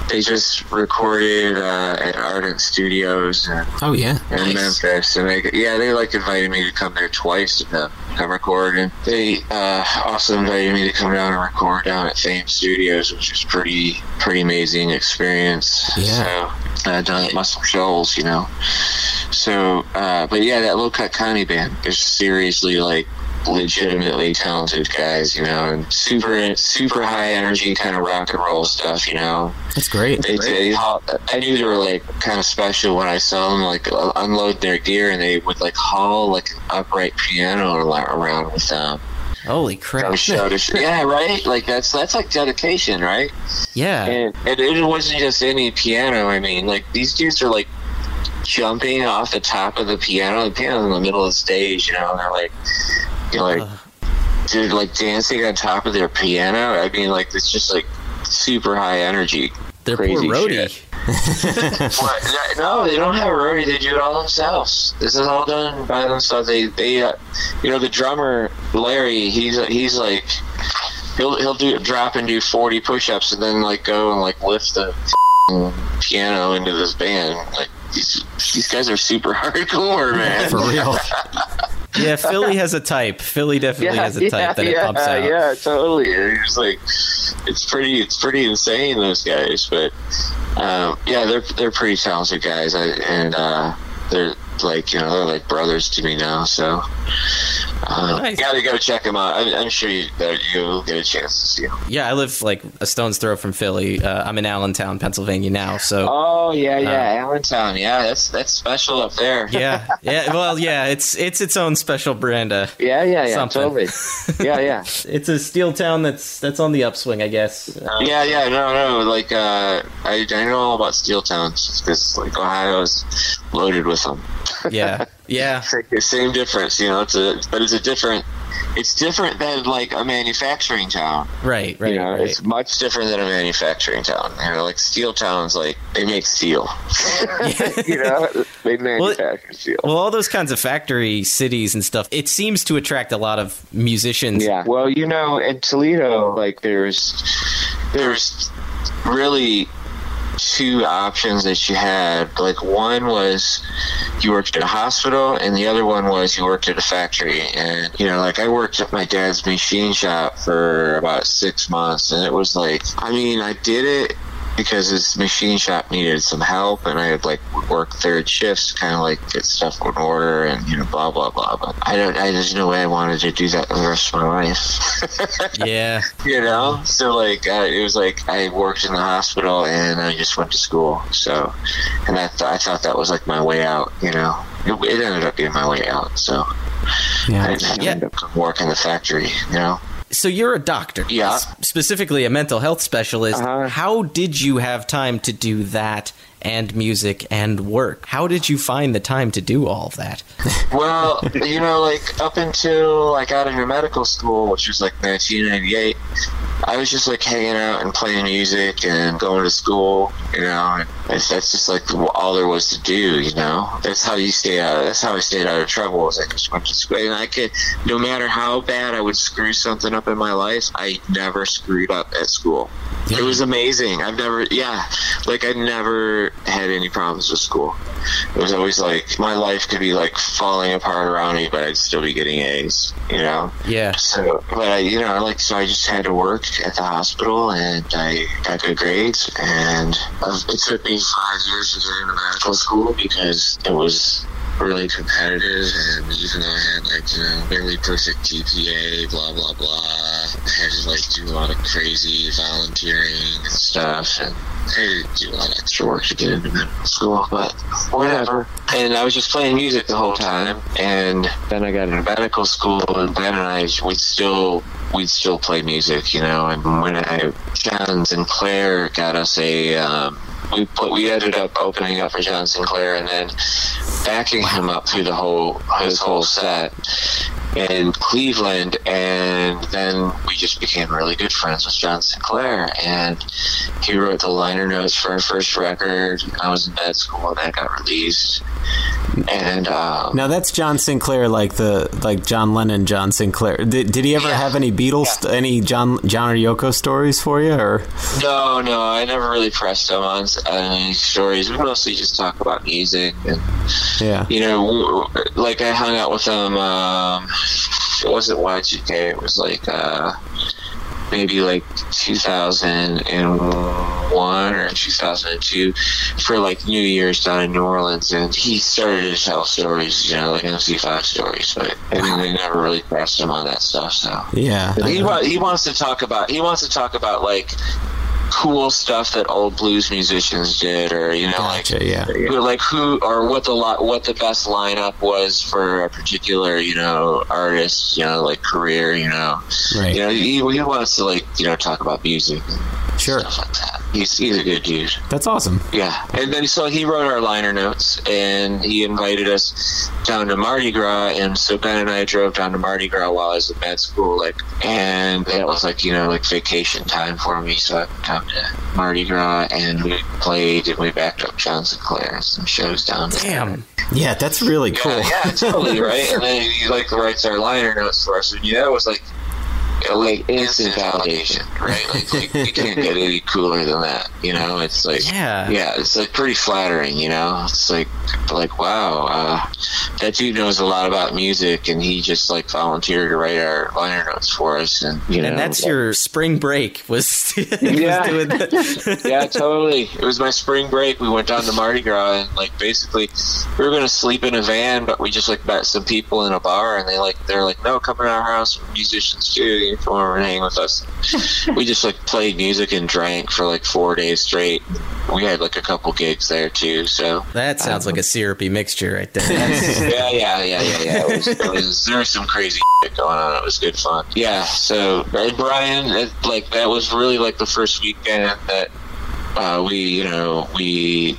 they just recorded uh, at Ardent Studios. And, oh yeah, in nice. Memphis, and they, yeah, they like invited me to come there twice to come record, and they uh, also invited me to come down and record down at Fame Studios, which is pretty pretty amazing experience. Yeah. So uh, down at Muscle Shoals, you know. So, uh, but yeah, that Low Cut Connie band is seriously like legitimately talented guys, you know, and super super high energy kind of rock and roll stuff, you know. That's great. They, they, I knew they were like kind of special when I saw them like unload their gear, and they would like haul like an upright piano around with them. Holy crap! Yeah, right. Like that's that's like dedication, right? Yeah. And, and it wasn't just any piano. I mean, like these dudes are like jumping off the top of the piano, the piano's in the middle of the stage, you know, and they're like. You're like, uh, dude, like dancing on top of their piano. I mean, like it's just like super high energy. They're crazy poor roadie. Shit. No, they don't have a roadie. They do it all themselves. This is all done by themselves. They, they, uh, you know, the drummer Larry. He's, he's like, he'll, he'll do drop and do forty push-ups, and then like go and like lift the f- piano into this band. Like these, these guys are super hardcore, man. For real. Yeah, Philly has a type. Philly definitely yeah, has a type yeah, that it yeah, pumps out. Yeah, totally. It's like it's pretty, it's pretty insane, those guys. But um, yeah, they're they're pretty talented guys, I, and uh, they're like you know they're like brothers to me now. So uh, nice. You gotta go check them out. I, I'm sure you, you'll get a chance to see them. Yeah, I live like a stone's throw from Philly. Uh, I'm in Allentown, Pennsylvania now. So oh yeah, yeah, uh, Allentown. Yeah, that's that's special up there. Yeah, yeah. Well, yeah, it's it's its own special brand. Uh, yeah, yeah, yeah, something. Totally. Yeah, yeah. It's a steel town that's that's on the upswing, I guess. Um, yeah, yeah, no, no. Like uh, I, I know all about steel towns because like Ohio's loaded with them. Yeah, yeah. Like same difference, you know. It's a, but it's a different. It's different than like a manufacturing town, right? Right. You know, right. It's much different than a manufacturing town. You know, like steel towns, like they make steel. You know, they manufacture well, steel. Well, all those kinds of factory cities and stuff. It seems to attract a lot of musicians. Yeah. Well, you know, in Toledo, like there's, there's really. two options that you had. Like, one was you worked at a hospital, and the other one was you worked at a factory. And, you know, like, I worked at my dad's machine shop for about six months, and it was like, I mean, I did it because his machine shop needed some help, and I would, like, work third shifts, kind of, like, get stuff in order and, you know, blah, blah, blah. But I don't, I, there's no way I wanted to do that the rest of my life. Yeah. You know? So, like, uh, it was like I worked in the hospital and I just went to school. So, and I, th- I thought that was, like, my way out, you know? It, it ended up being my way out, so. Yeah. I, I yeah. ended up working in the factory, you know? So you're a doctor, yeah. Specifically a mental health specialist. Uh-huh. How did you have time to do that and music and work? How did you find the time to do all of that? Well, you know, like, up until I got into medical school, which was like nineteen ninety-eight, I was just, like, hanging out and playing music and going to school, you know. That's just, like, all there was to do, you know. That's how you stay out. That's how I stayed out of trouble. Was I just went to school, and I could, no matter how bad I would screw something up in my life, I never screwed up at school. Yeah. It was amazing. I've never, yeah, like, I never had any problems with school. It was always like my life could be, like, falling apart around me, but I'd still be getting A's, you know. Yeah. So, but I, you know, like, so I just had to work at the hospital, and I got good grades, and it took me five years to get into medical school because it was really competitive, and even though I had, like, you know, barely perfect G P A, blah, blah, blah, I had to, like, do a lot of crazy volunteering and stuff, and I had to do a lot of extra work to get into medical school, but whatever. And I was just playing music the whole time, and then I got into medical school, and Ben and I, we still... we'd still play music, you know. And when I, John Sinclair got us a, um, we put, we ended up opening up for John Sinclair and then backing him up through the whole, his whole set in Cleveland. And then we just became really good friends with John Sinclair. And he wrote the liner notes for our first record. I was in med school and that got released. And um, now that's John Sinclair, like the like John Lennon, John Sinclair. Did, did he ever yeah, have any Beatles, yeah. any John John or Yoko stories for you? Or no, no, I never really pressed him on any stories. We mostly just talk about music, and yeah, you know, like I hung out with him. Um, it wasn't Y two K. It was like uh, maybe like two thousand one or two thousand two for like New Year's down in New Orleans, and he started to tell stories, you know, like M C five stories, but I mean, they never really pressed him on that stuff. So yeah, he, wa- he wants to talk about he wants to talk about like cool stuff that old blues musicians did, or you know, gotcha, like yeah, yeah. like who or what the lot, what the best lineup was for a particular, you know, artist, you know, like career, you know, right. You know, he, he wants to like, you know, talk about music, and sure, stuff like that. He's he's a good dude. That's awesome. Yeah, and then so he wrote our liner notes, and he invited us down to Mardi Gras, and so Ben and I drove down to Mardi Gras while I was in med school, like, and that was like, you know, like vacation time for me, so I kind to Mardi Gras, and we played and we backed up John Sinclair and some shows down there. Damn. Yeah, that's really cool. Yeah, yeah, totally, right? And then he, like, writes our liner notes for us, and yeah, it was, like, like instant validation, right? Like, like, you can't get any cooler than that, you know? It's, like, yeah, yeah it's, like, pretty flattering, you know? It's, like, like wow, uh, that dude knows a lot about music, and he just, like, volunteered to write our liner notes for us, and, you know. And that's like, your spring break was, yeah. was doing that. Yeah, totally. It was my spring break. We went down to Mardi Gras, and, like, basically, we were going to sleep in a van, but we just, like, met some people in a bar, and they, like, they're, like, no, come in our house, we're musicians, too. Come over and hang with us. We just like played music and drank for like four days straight. We had like a couple gigs there too. So that sounds um, like a syrupy mixture right there. yeah, yeah, yeah, yeah, yeah. It was, it was, there was some crazy shit going on. It was good fun. Yeah. So Brian, it, like that was really like the first weekend that uh, we, you know, we.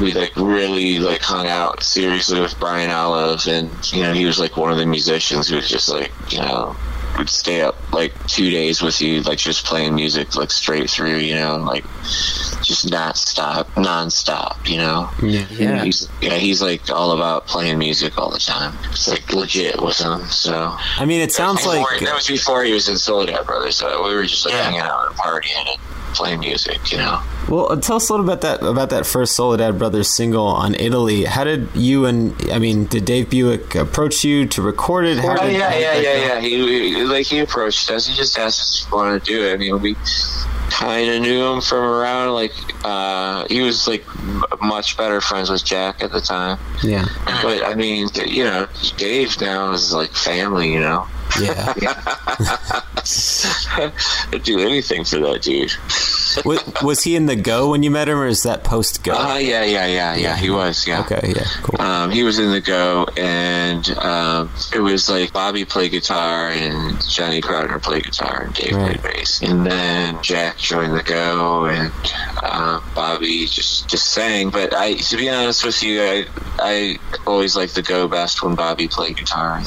We, like, really, like, hung out seriously with Brian Olive, and, you know, he was, like, one of the musicians who was just, like, you know, would stay up, like, two days with you, like, just playing music, like, straight through, you know, like, just not stop, non-stop, you know? Yeah. He's, yeah, he's, like, all about playing music all the time. It's, like, legit with him, so. I mean, it sounds before, like... That was before he was in Soledad Brothers, so we were just, like, yeah. hanging out and partying and play music, you know. Well, tell us a little bit that, about that first Soledad Brothers single on Italy. How did you and, I mean, did Dave Buick approach you to record it? How oh, did, yeah, how yeah, yeah, yeah. He, he, like, he approached us. He just asked us if we wanted to do it. I mean, we kind of knew him from around, like, uh, he was, like, much better friends with Jack at the time. Yeah. But, I mean, you know, Dave now is, like, family, you know. Yeah. I'd do anything for that dude. was, was he in The Go when you met him, or is that post Go? Uh, yeah, yeah, yeah, yeah. He was, yeah. Okay, yeah, cool. Um, he was in The Go, and um, it was like Bobby played guitar, and Johnny Crowder played guitar, and Dave right. played bass. And then Jack joined The Go, and uh, Bobby just, just sang. But I, to be honest with you, I, I always liked The Go best when Bobby played guitar.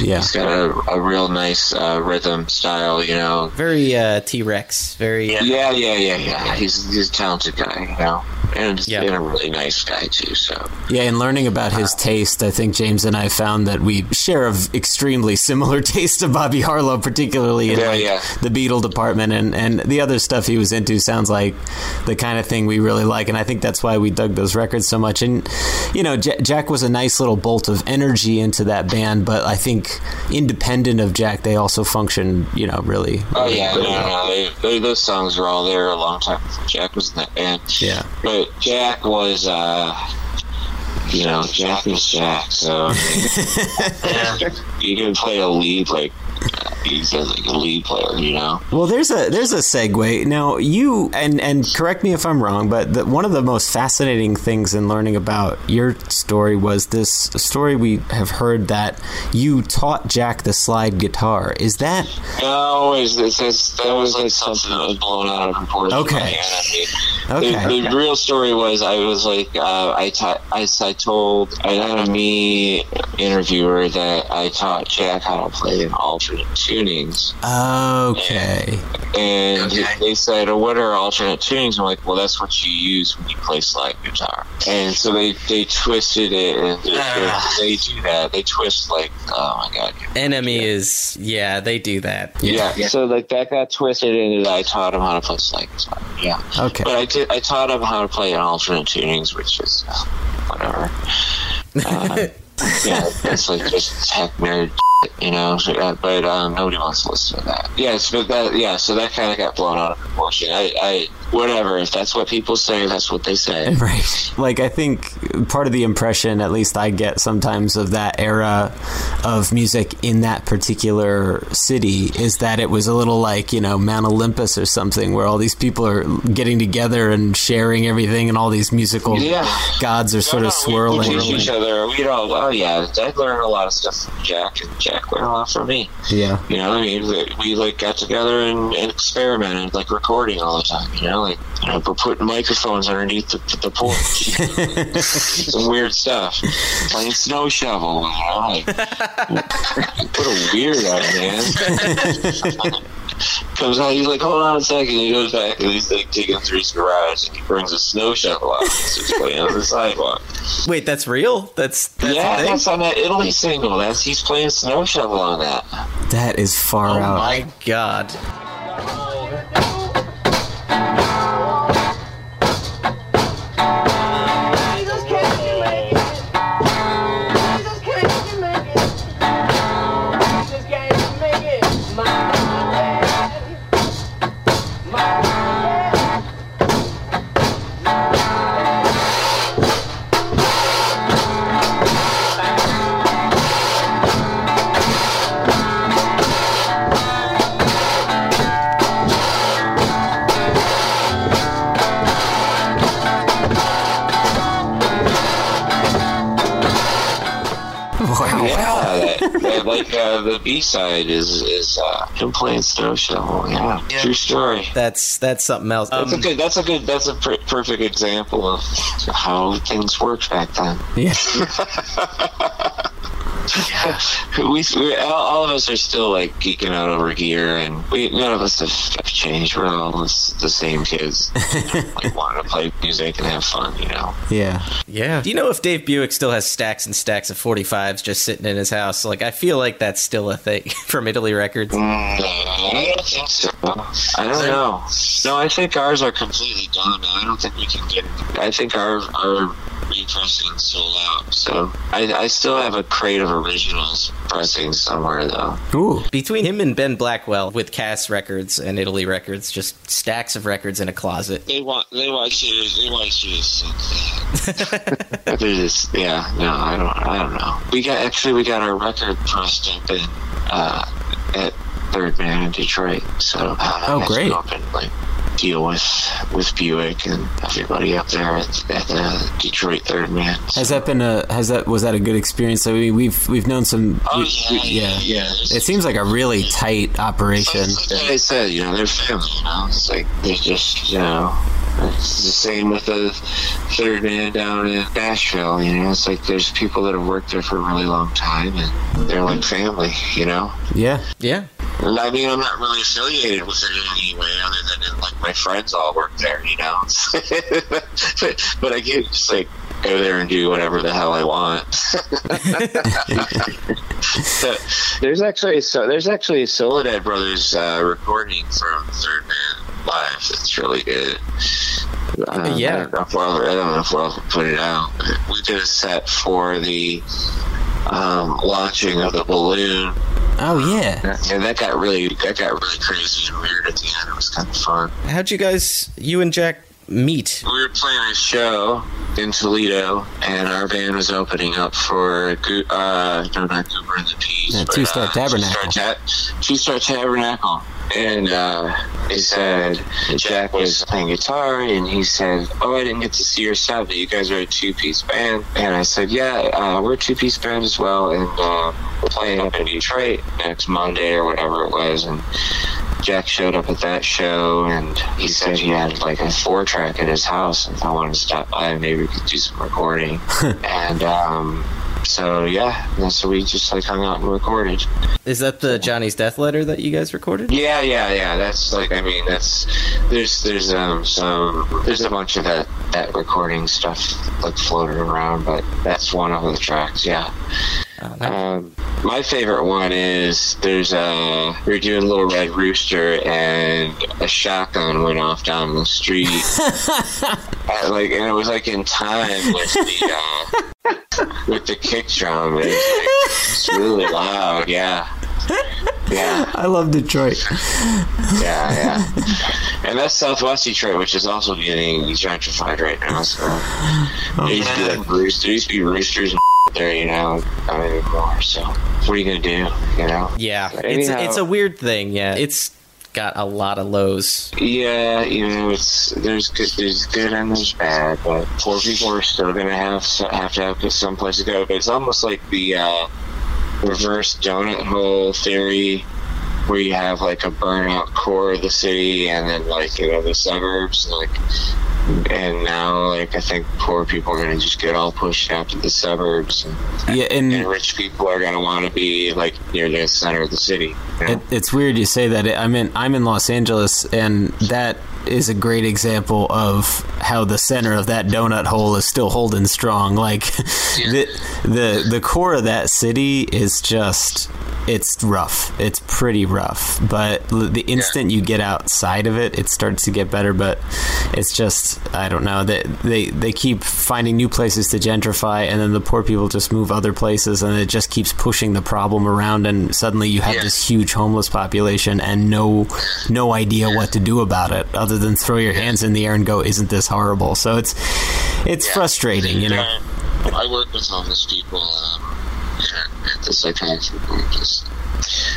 Yeah. He's got a, a real nice uh, rhythm style, you know. Very uh, T-Rex. Very. Uh... Yeah, yeah. Yeah, yeah, yeah. He's he's a talented guy, you know, and, yeah. and a really nice guy too. So yeah, and learning about his taste, I think James and I found that we share an extremely similar taste of Bobby Harlow, particularly in yeah, like, yeah. the Beatle department, and, and the other stuff he was into sounds like the kind of thing we really like, and I think that's why we dug those records so much. And you know, J- Jack was a nice little bolt of energy into that band, but I think independent of Jack, they also function, you know, really. Oh yeah, really no, well. no, they, they, those songs were all there a long time before Jack was in that band. Yeah. But Jack was, uh, you know, Jack was Jack, so you can play a lead like he's a, like a lead player, you know. Well, there's a there's a segue. Now, you and and correct me if I'm wrong, but the, one of the most fascinating things in learning about your story was this story we have heard that you taught Jack the slide guitar. Is that? No, it's, it's, it's, that was like something that was blown out of proportion. Okay. Okay. The, the real story was I was like uh, I taught I, I told an enemy interviewer that I taught Jack how to play an alternate tunings. Okay. And, and okay. they said, oh, "What are alternate tunings?" I'm like, "Well, that's what you use when you play slide guitar." And so they, they twisted it, and they, uh, they do that. They twist like, oh my god. Enemy is yeah, they do that. Yeah. Yeah. yeah. So like that got twisted, and I taught him how to play slide guitar. Yeah. Okay. But I did. I taught him how to play an alternate tunings, which is uh, whatever. Uh, yeah, it's like just tech nerd, you know. But um, nobody wants to listen to that. Yes, but that yeah. So that kind of got blown out of proportion. I, I whatever. If that's what people say, that's what they say. Right. Like I think part of the impression, at least I get sometimes, of that era of music in that particular city is that it was a little like, you know, Mount Olympus or something, where all these people are getting together and sharing everything, and all these musical yeah. gods are no, sort no, of swirling. We teach each other. We don't. Oh yeah, I learned a lot of stuff from Jack, and Jack learned a lot from me. Yeah. You know, I mean, we like got together and, and experimented, like recording all the time. You know. Like, you know, we're putting microphones underneath the, the porch. Some weird stuff. Playing snow shovel. You know, like, what a weirdo, man. Comes out, he's like, hold on a second. He goes back and he's like digging through his garage and he brings a snow shovel out and he's playing on the sidewalk. Wait, that's real? That's, that's yeah, that's on that Italy single. That's he's playing snow shovel on that. That is far oh out. Oh my god. Like uh, the B side is is uh, him playing snow shovel. Yeah, yeah. True story. That's that's something else. That's um, a good. That's a good. That's a pr- perfect example of how things worked back then. Yeah. Yeah. we, we all, all of us are still like geeking out over gear, and we none of us have, have changed. We're all the same kids. Like, want to play music and have fun, you know? Yeah. Yeah. Do you know if Dave Buick still has stacks and stacks of forty-fives just sitting in his house? Like, I feel like that's still a thing from Italy Records. Mm, I don't think so. I don't know. No, I think ours are completely gone now. I don't think we can get it. I think our... our pressing sold out, so I, I still have a crate of originals pressing somewhere though. Ooh. Between him and Ben Blackwell with Cass Records and Italy Records, just stacks of records in a closet. They want, they want you, they want you to sing that. They're just, yeah, no, I don't, I don't know. We got actually we got our record pressed up in uh, at Third Man in Detroit, so uh, oh great. Deal with with Buick and everybody up there at, at the Detroit Third Man. So. Has that been a has that was that a good experience? I mean, we've we've known some. Oh yeah, we, yeah, yeah. yeah. It seems like a really yeah. tight operation. It's like, like I said, you know, they're family. You know, it's like they're just, you know. It's the same with the Third Man down in Nashville, you know. It's like there's people that have worked there for a really long time, and they're like family, you know. Yeah, yeah. I mean, I'm not really affiliated with it in any way other than in, like, my friends all work there, you know. but, but I can't just like go there and do whatever the hell I want. So, there's actually so there's actually a Soledad Brothers uh, recording from Third Man Live that's really good. Uh, yeah, I don't know if we'll, I don't know if we'll put it out. We did a set for the um, launching of the balloon. Oh yeah, yeah. That got really, that got really crazy and weird at the end. It was kind of fun. How'd you guys, you and Jack, meet? We were playing a show in Toledo, and our band was opening up for uh, no, not Cooper and the Peas, yeah, Two Star uh, Tabernacle. Two Star, ta- Two Star Tabernacle. And uh, he said, Jack was playing guitar, and he said, oh, I didn't get to see your set, but you guys are a two-piece band. And I said, yeah, uh, we're a two-piece band as well, and uh, we're playing up in Detroit next Monday or whatever it was. And Jack showed up at that show, and he said he had like a four-track at his house, and if I wanted to stop by, maybe we could do some recording. And um, so, yeah, and so we just like hung out and recorded. Is that the Johnny's Death Letter that you guys recorded? Yeah, yeah, yeah. That's like, I mean, that's there's there's um some there's a bunch of that that recording stuff like floated around, but that's one of the tracks. Yeah. Oh, nice. Um, my favorite one is there's a we're doing Little Red Rooster and a shotgun went off down the street. and, like and it was like in time with the uh, with the kick drum. It was, like, it's really loud. Yeah. Yeah, I love Detroit. Yeah, yeah, and that's Southwest Detroit, which is also getting gentrified right now. So oh, there used to be like roosters, there used to be roosters and there, you know, not anymore. So what are you gonna do? You know? Yeah, anyhow, it's it's a weird thing. Yeah, it's got a lot of lows. Yeah, you know, it's there's good, there's good and there's bad, but poor people are still gonna have have to have some place to go. But it's almost like the. Uh, reverse donut hole theory where you have like a burnout core of the city and then like, you know, the suburbs, like, and now like I think poor people are gonna just get all pushed out to the suburbs and, yeah, and, and rich people are gonna want to be like near the center of the city, you know? it, it's weird you say that. I mean, I'm in Los Angeles and that is a great example of how the center of that donut hole is still holding strong. Like yeah. the the the core of that city is just it's rough. It's pretty rough. But the instant yeah. you get outside of it, it starts to get better. But it's just I don't know. They they they keep finding new places to gentrify, and then the poor people just move other places, and it just keeps pushing the problem around. And suddenly you have yeah. this huge homeless population, and no no idea yeah. what to do about it. Other than throw your hands in the air and go, isn't this horrible? So it's it's yeah. frustrating, you know. Yeah. I work with homeless people um, at the psychiatry practice.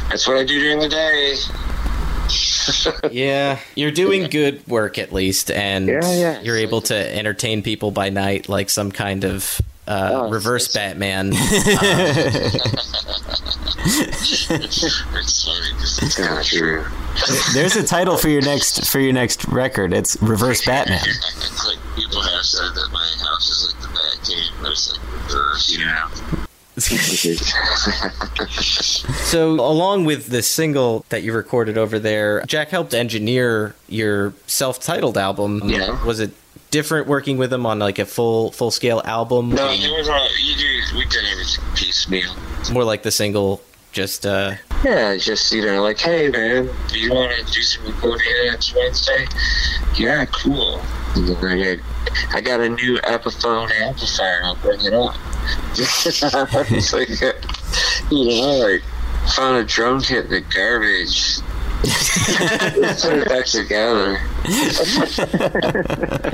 That's what I do during the day. Yeah, you're doing good work at least, and yeah, yeah. you're able to entertain people by night, like some kind of uh, oh, reverse it's, Batman. It's, um, it's, it's funny, it's, it's kind of true. There's a title for your next for your next record. It's Reverse Batman. It's like people have said that my house is like the Batcave, but it's like reverse, you know. So along with the single that you recorded over there, Jack helped engineer your self-titled album. Yeah. Was it different working with him on like a full full scale album? No, it was all you do, we did everything piecemeal. More like the single, just uh yeah, just, you know, like, hey man, do you want to do some recording next Wednesday? Yeah, cool. I got a new Epiphone amplifier, I'll bring it up. It's like, you know, like, found a drum kit in the garbage. Put it back together.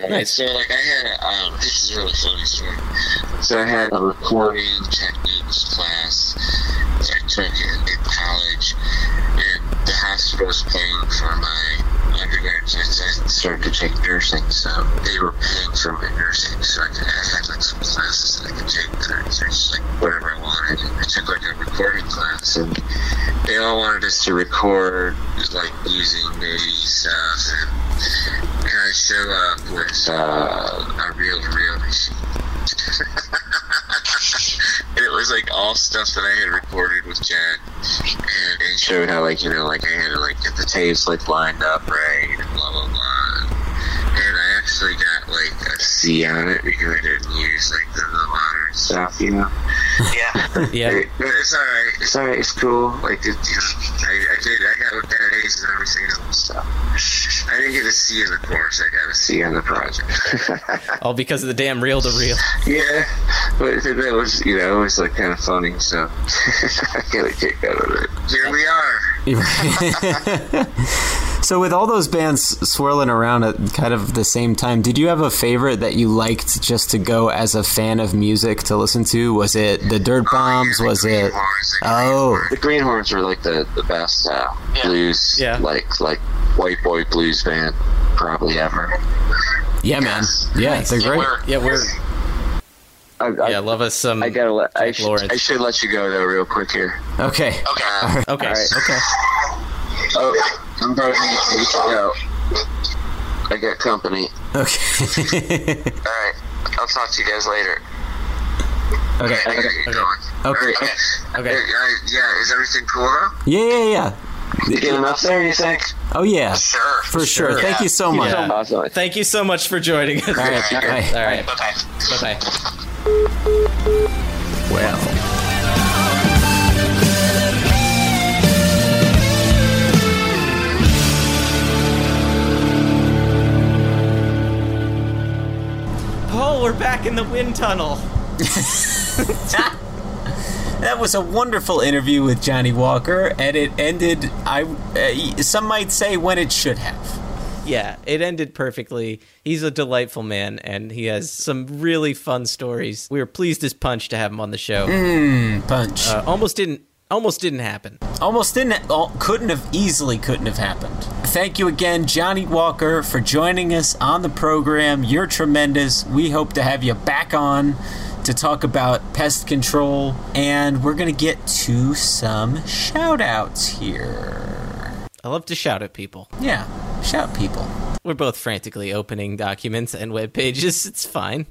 Right, so, like, I had a, um, this is a really funny story. So I had a recording techniques class that I took in, in college, and the hospital was paying for my undergrad, so I started to take nursing, so they were paying for my nursing, so I, could, I had like some classes that I could take that I could just like whatever I wanted. And I took like a recording class, and they all wanted us to record like using MIDI stuff, and, and I show up with uh, a reel-to-reel machine. It was like all stuff that I had recorded with Jack, and it showed how like, you know, like I had to like get the tapes like lined up right and blah blah blah. And I actually got like a C on it because I didn't use like the, the modern stuff, you know. Yeah, yeah. It, but it's all right. It's all right. It's cool. Like it, you know, I, I did. I got bad A's and everything else stuff. I didn't get a C in the course. I got a C on the project. All because of the damn reel to reel. Yeah, but that was, you know, it was like kind of funny. So I got a kick out of it. Here we are. So with all those bands swirling around at kind of the same time, did you have a favorite that you liked just to go as a fan of music to listen to? Was it the Dirt Bombs? Oh, yeah, the was it? The oh, the Greenhorns were like the the best uh, yeah. blues, yeah. like like white boy blues band probably ever. Yeah, man. Yeah, nice. They're great. Yeah, we're. Yeah, we're I, I, yeah, love us some. I gotta. Let, I, should, I should let you go though, real quick here. Okay. Okay. Uh, right. Okay. Right. Okay. Oh. I'm going to go. I got company. Okay. All right. I'll talk to you guys later. Okay. Okay. I gotta get going. Okay. Okay. Okay. Okay. Yeah. Is everything cool though? Yeah. Yeah. Yeah. You get enough there, you think? Oh yeah. Sure. For sure. sure. Thank yeah. you so much. Yeah. Awesome. Thank you so much for joining us. All right. All right. All right. All right. Bye bye. Bye bye. Well. Oh, we're back in the wind tunnel. That was a wonderful interview with Johnny Walker, and it ended, I uh, some might say, when it should have. Yeah, it ended perfectly. He's a delightful man, and he has some really fun stories. We were pleased as punch to have him on the show. Mmm, punch. Uh, almost didn't. Almost didn't happen. Almost didn't. Ha- couldn't have. Easily couldn't have happened. Thank you again, Johnny Walker, for joining us on the program. You're tremendous. We hope to have you back on to talk about pest control. And we're going to get to some shout-outs here. I love to shout at people. Yeah, shout people. We're both frantically opening documents and web pages. It's fine.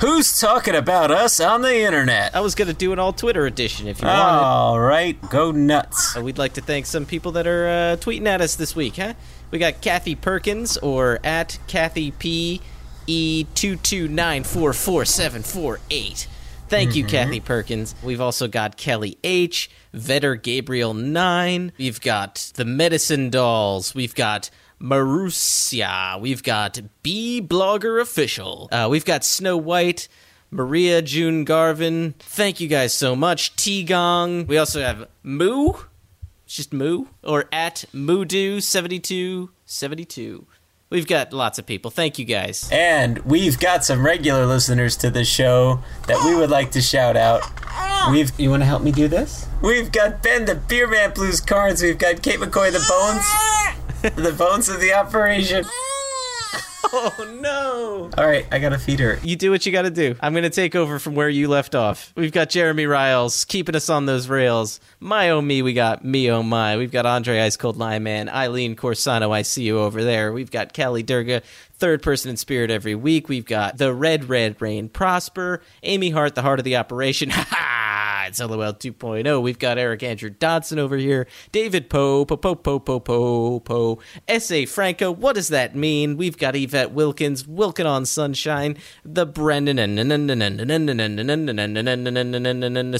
Who's talking about us on the internet? I was going to do an all-Twitter edition if you wanted. All right, go nuts. So we'd like to thank some people that are uh, tweeting at us this week, huh? We got Kathy Perkins, or at Kathy P E two two nine four four seven four eight. Thank you, mm-hmm. Kathy Perkins. We've also got Kelly H, Vetter Gabriel nine. We've got the Medicine Dolls. We've got Marussia, we've got B Blogger Official, uh, we've got Snow White, Maria June Garvin. Thank you guys so much. T Gong. We also have Moo. It's just Moo, or at Moodoo seventy-two seventy-two. We've got lots of people. Thank you guys. And we've got some regular listeners to the show that we would like to shout out. We've You want to help me do this? We've got Ben the Beerman Blues Cards. We've got Kate McCoy the Bones. The bones of the operation. Oh, no. All right, I got to feed her. You do what you got to do. I'm going to take over from where you left off. We've got Jeremy Riles keeping us on those rails. My oh me, we got me oh my. We've got Andre Ice Cold Lime Man, Eileen Corsano, I see you over there. We've got Callie Durga, third person in spirit every week. We've got the Red Red Rain Prosper, Amy Hart, the heart of the operation. Ha ha. It's L O L two point oh. We've got Eric Andrew Dodson over here. David Poe, Poe, Poe, Poe, Poe, Poe, Poe. S A. Franco, what does that mean? We've got Yvette Wilkins, Wilkin on Sunshine, the Brendan and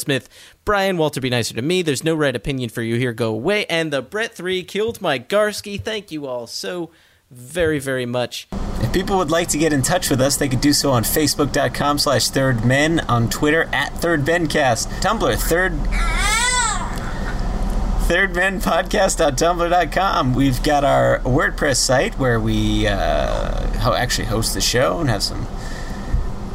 Smith. Brian Walter, be nicer to me. There's no right opinion for you here. Go away. And the Brett three killed Mike Garski. Thank you all so very, very much. If people would like to get in touch with us, they could do so on facebook.com slash third men, on Twitter at third bencast, Tumblr third third men podcast.tumblr dot com. We've got our WordPress site where we uh, actually host the show and have some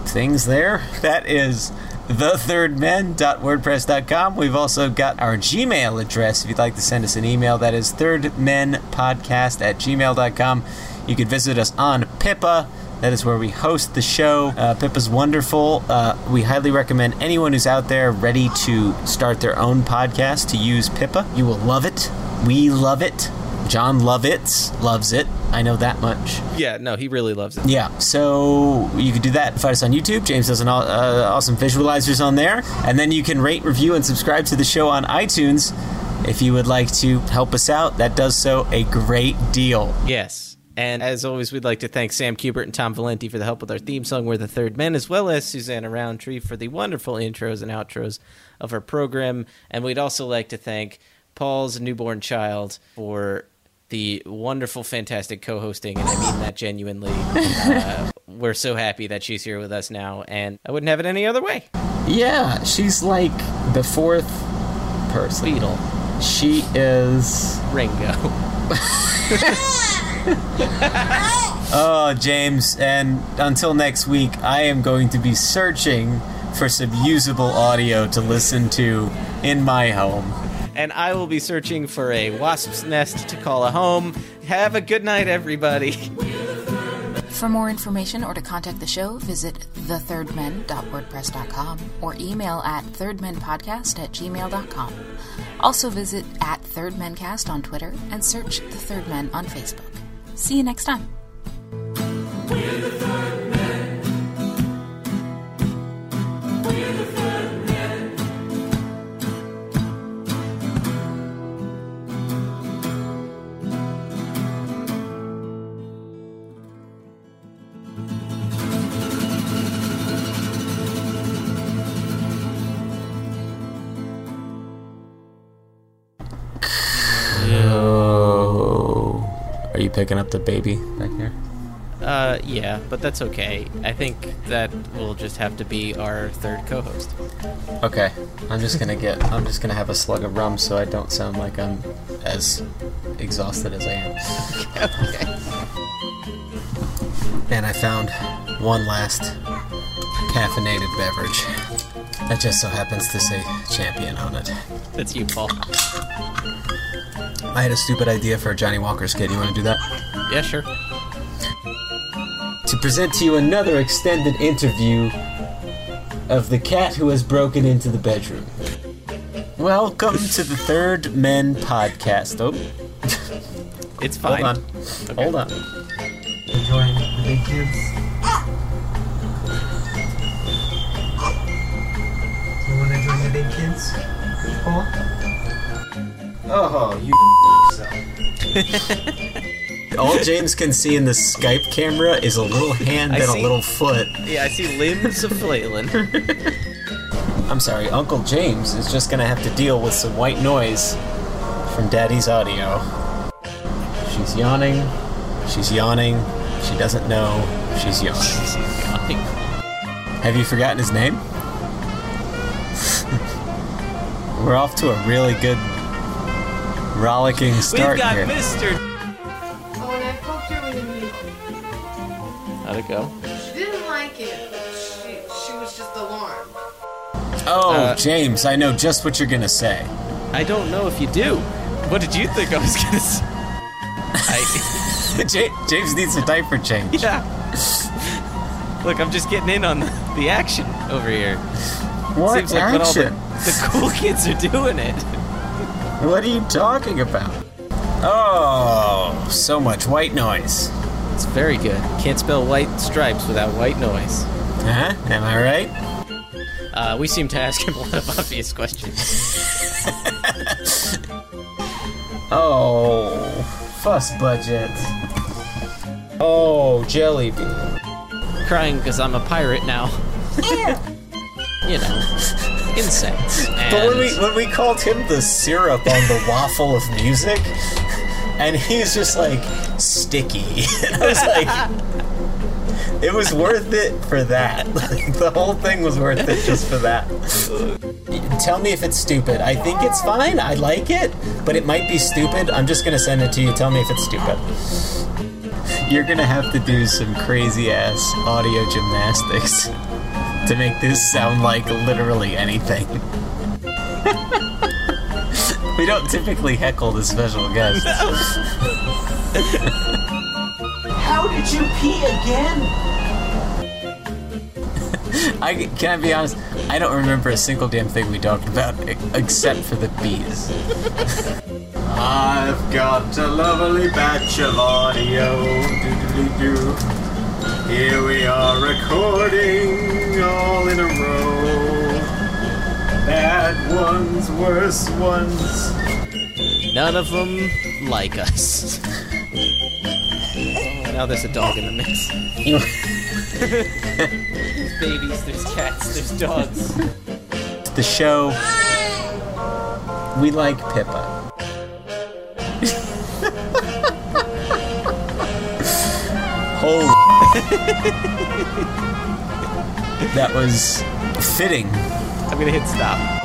things there. That is the third men dot wordpress dot com. We've also got our Gmail address if you'd like to send us an email. That is thirdmenpodcast at gmail dot com. You can visit us on Pippa. That is where we host the show. Uh, Pippa's wonderful. Uh, we highly recommend anyone who's out there ready to start their own podcast to use Pippa. You will love it. We love it. John Lovitz loves it. I know that much. Yeah, no, he really loves it. Yeah, so you can do that. Find us on YouTube. James does an aw- uh, awesome visualizers on there. And then you can rate, review, and subscribe to the show on iTunes if you would like to help us out. That does so a great deal. Yes. And as always, we'd like to thank Sam Kubert and Tom Valenti for the help with our theme song, We're the Third Men, as well as Susanna Roundtree for the wonderful intros and outros of our program. And we'd also like to thank Paul's newborn child for the wonderful, fantastic co-hosting, and I mean that genuinely. Uh, we're so happy that she's here with us now, and I wouldn't have it any other way. Yeah, she's like the fourth person. Beetle. She is... Ringo. Oh, James, and until next week, I am going to be searching for some usable audio to listen to in my home. And I will be searching for a wasp's nest to call a home. Have a good night, everybody. For more information or to contact the show, visit the third men dot wordpress dot com or email at thirdmenpodcast at gmail dot com. Also visit at thirdmencast on Twitter and search The Third Men on Facebook. See you next time. We're the Third Men. We're the Third Men. Picking up the baby back here? Uh, yeah, but that's okay. I think that will just have to be our third co-host. Okay, I'm just gonna get, I'm just gonna have a slug of rum so I don't sound like I'm as exhausted as I am. Okay. And I found one last caffeinated beverage that just so happens to say Champion on it. That's you, Paul. I had a stupid idea for a Johnny Walker skit. You want to do that? Yeah, sure. To present to you another extended interview of the cat who has broken into the bedroom. Welcome to the Third Men podcast. Oh. It's fine. Hold on. Okay. Hold on. Enjoying the big kids? You want to enjoy the big kids, Paul? Oh, you son. All James can see in the Skype camera is a little hand I and see, a little foot. Yeah, I see limbs of flailing. I'm sorry, Uncle James is just gonna have to deal with some white noise from Daddy's audio. She's yawning. She's yawning. She doesn't know. She's yawning. She's yawning. Have you forgotten his name? We're off to a really good... rollicking start. We've got here. Mister Oh, and I poked her with a needle. How'd it go? She didn't like it. She, she was just alarmed. Oh, uh, James, I know just what you're gonna say. I don't know if you do. What did you think I was gonna say? I... J- James needs a diaper change. Yeah. Look, I'm just getting in on the, the action over here. What Seems like action? When all the, the cool kids are doing it. What are you talking about? Oh, so much white noise. It's very good. Can't spell White Stripes without white noise. Huh? Am I right? Uh, we seem to ask him a lot of obvious questions. Oh, fuss budget. Oh, jelly bean. Crying because I'm a pirate now. Yeah. You know, insects. And... But when we when we called him the syrup on the waffle of music, and he's just like sticky. I was like, it was worth it for that. Like, the whole thing was worth it just for that. Tell me if it's stupid. I think it's fine. I like it, but it might be stupid. I'm just gonna send it to you. Tell me if it's stupid. You're gonna have to do some crazy ass audio gymnastics to make this sound like literally anything. We don't typically heckle the special guests. No. How did you pee again? I can I be honest, I don't remember a single damn thing we talked about except for the bees. I've got a lovely batch of audio. Doo-doo-doo-doo. Here we are recording all in a row. Bad ones, worse ones. None of them like us. Oh, now there's a dog in the mix. There's babies, there's cats, there's dogs. The show. We like Pippa. Holy That was fitting. I'm gonna hit stop.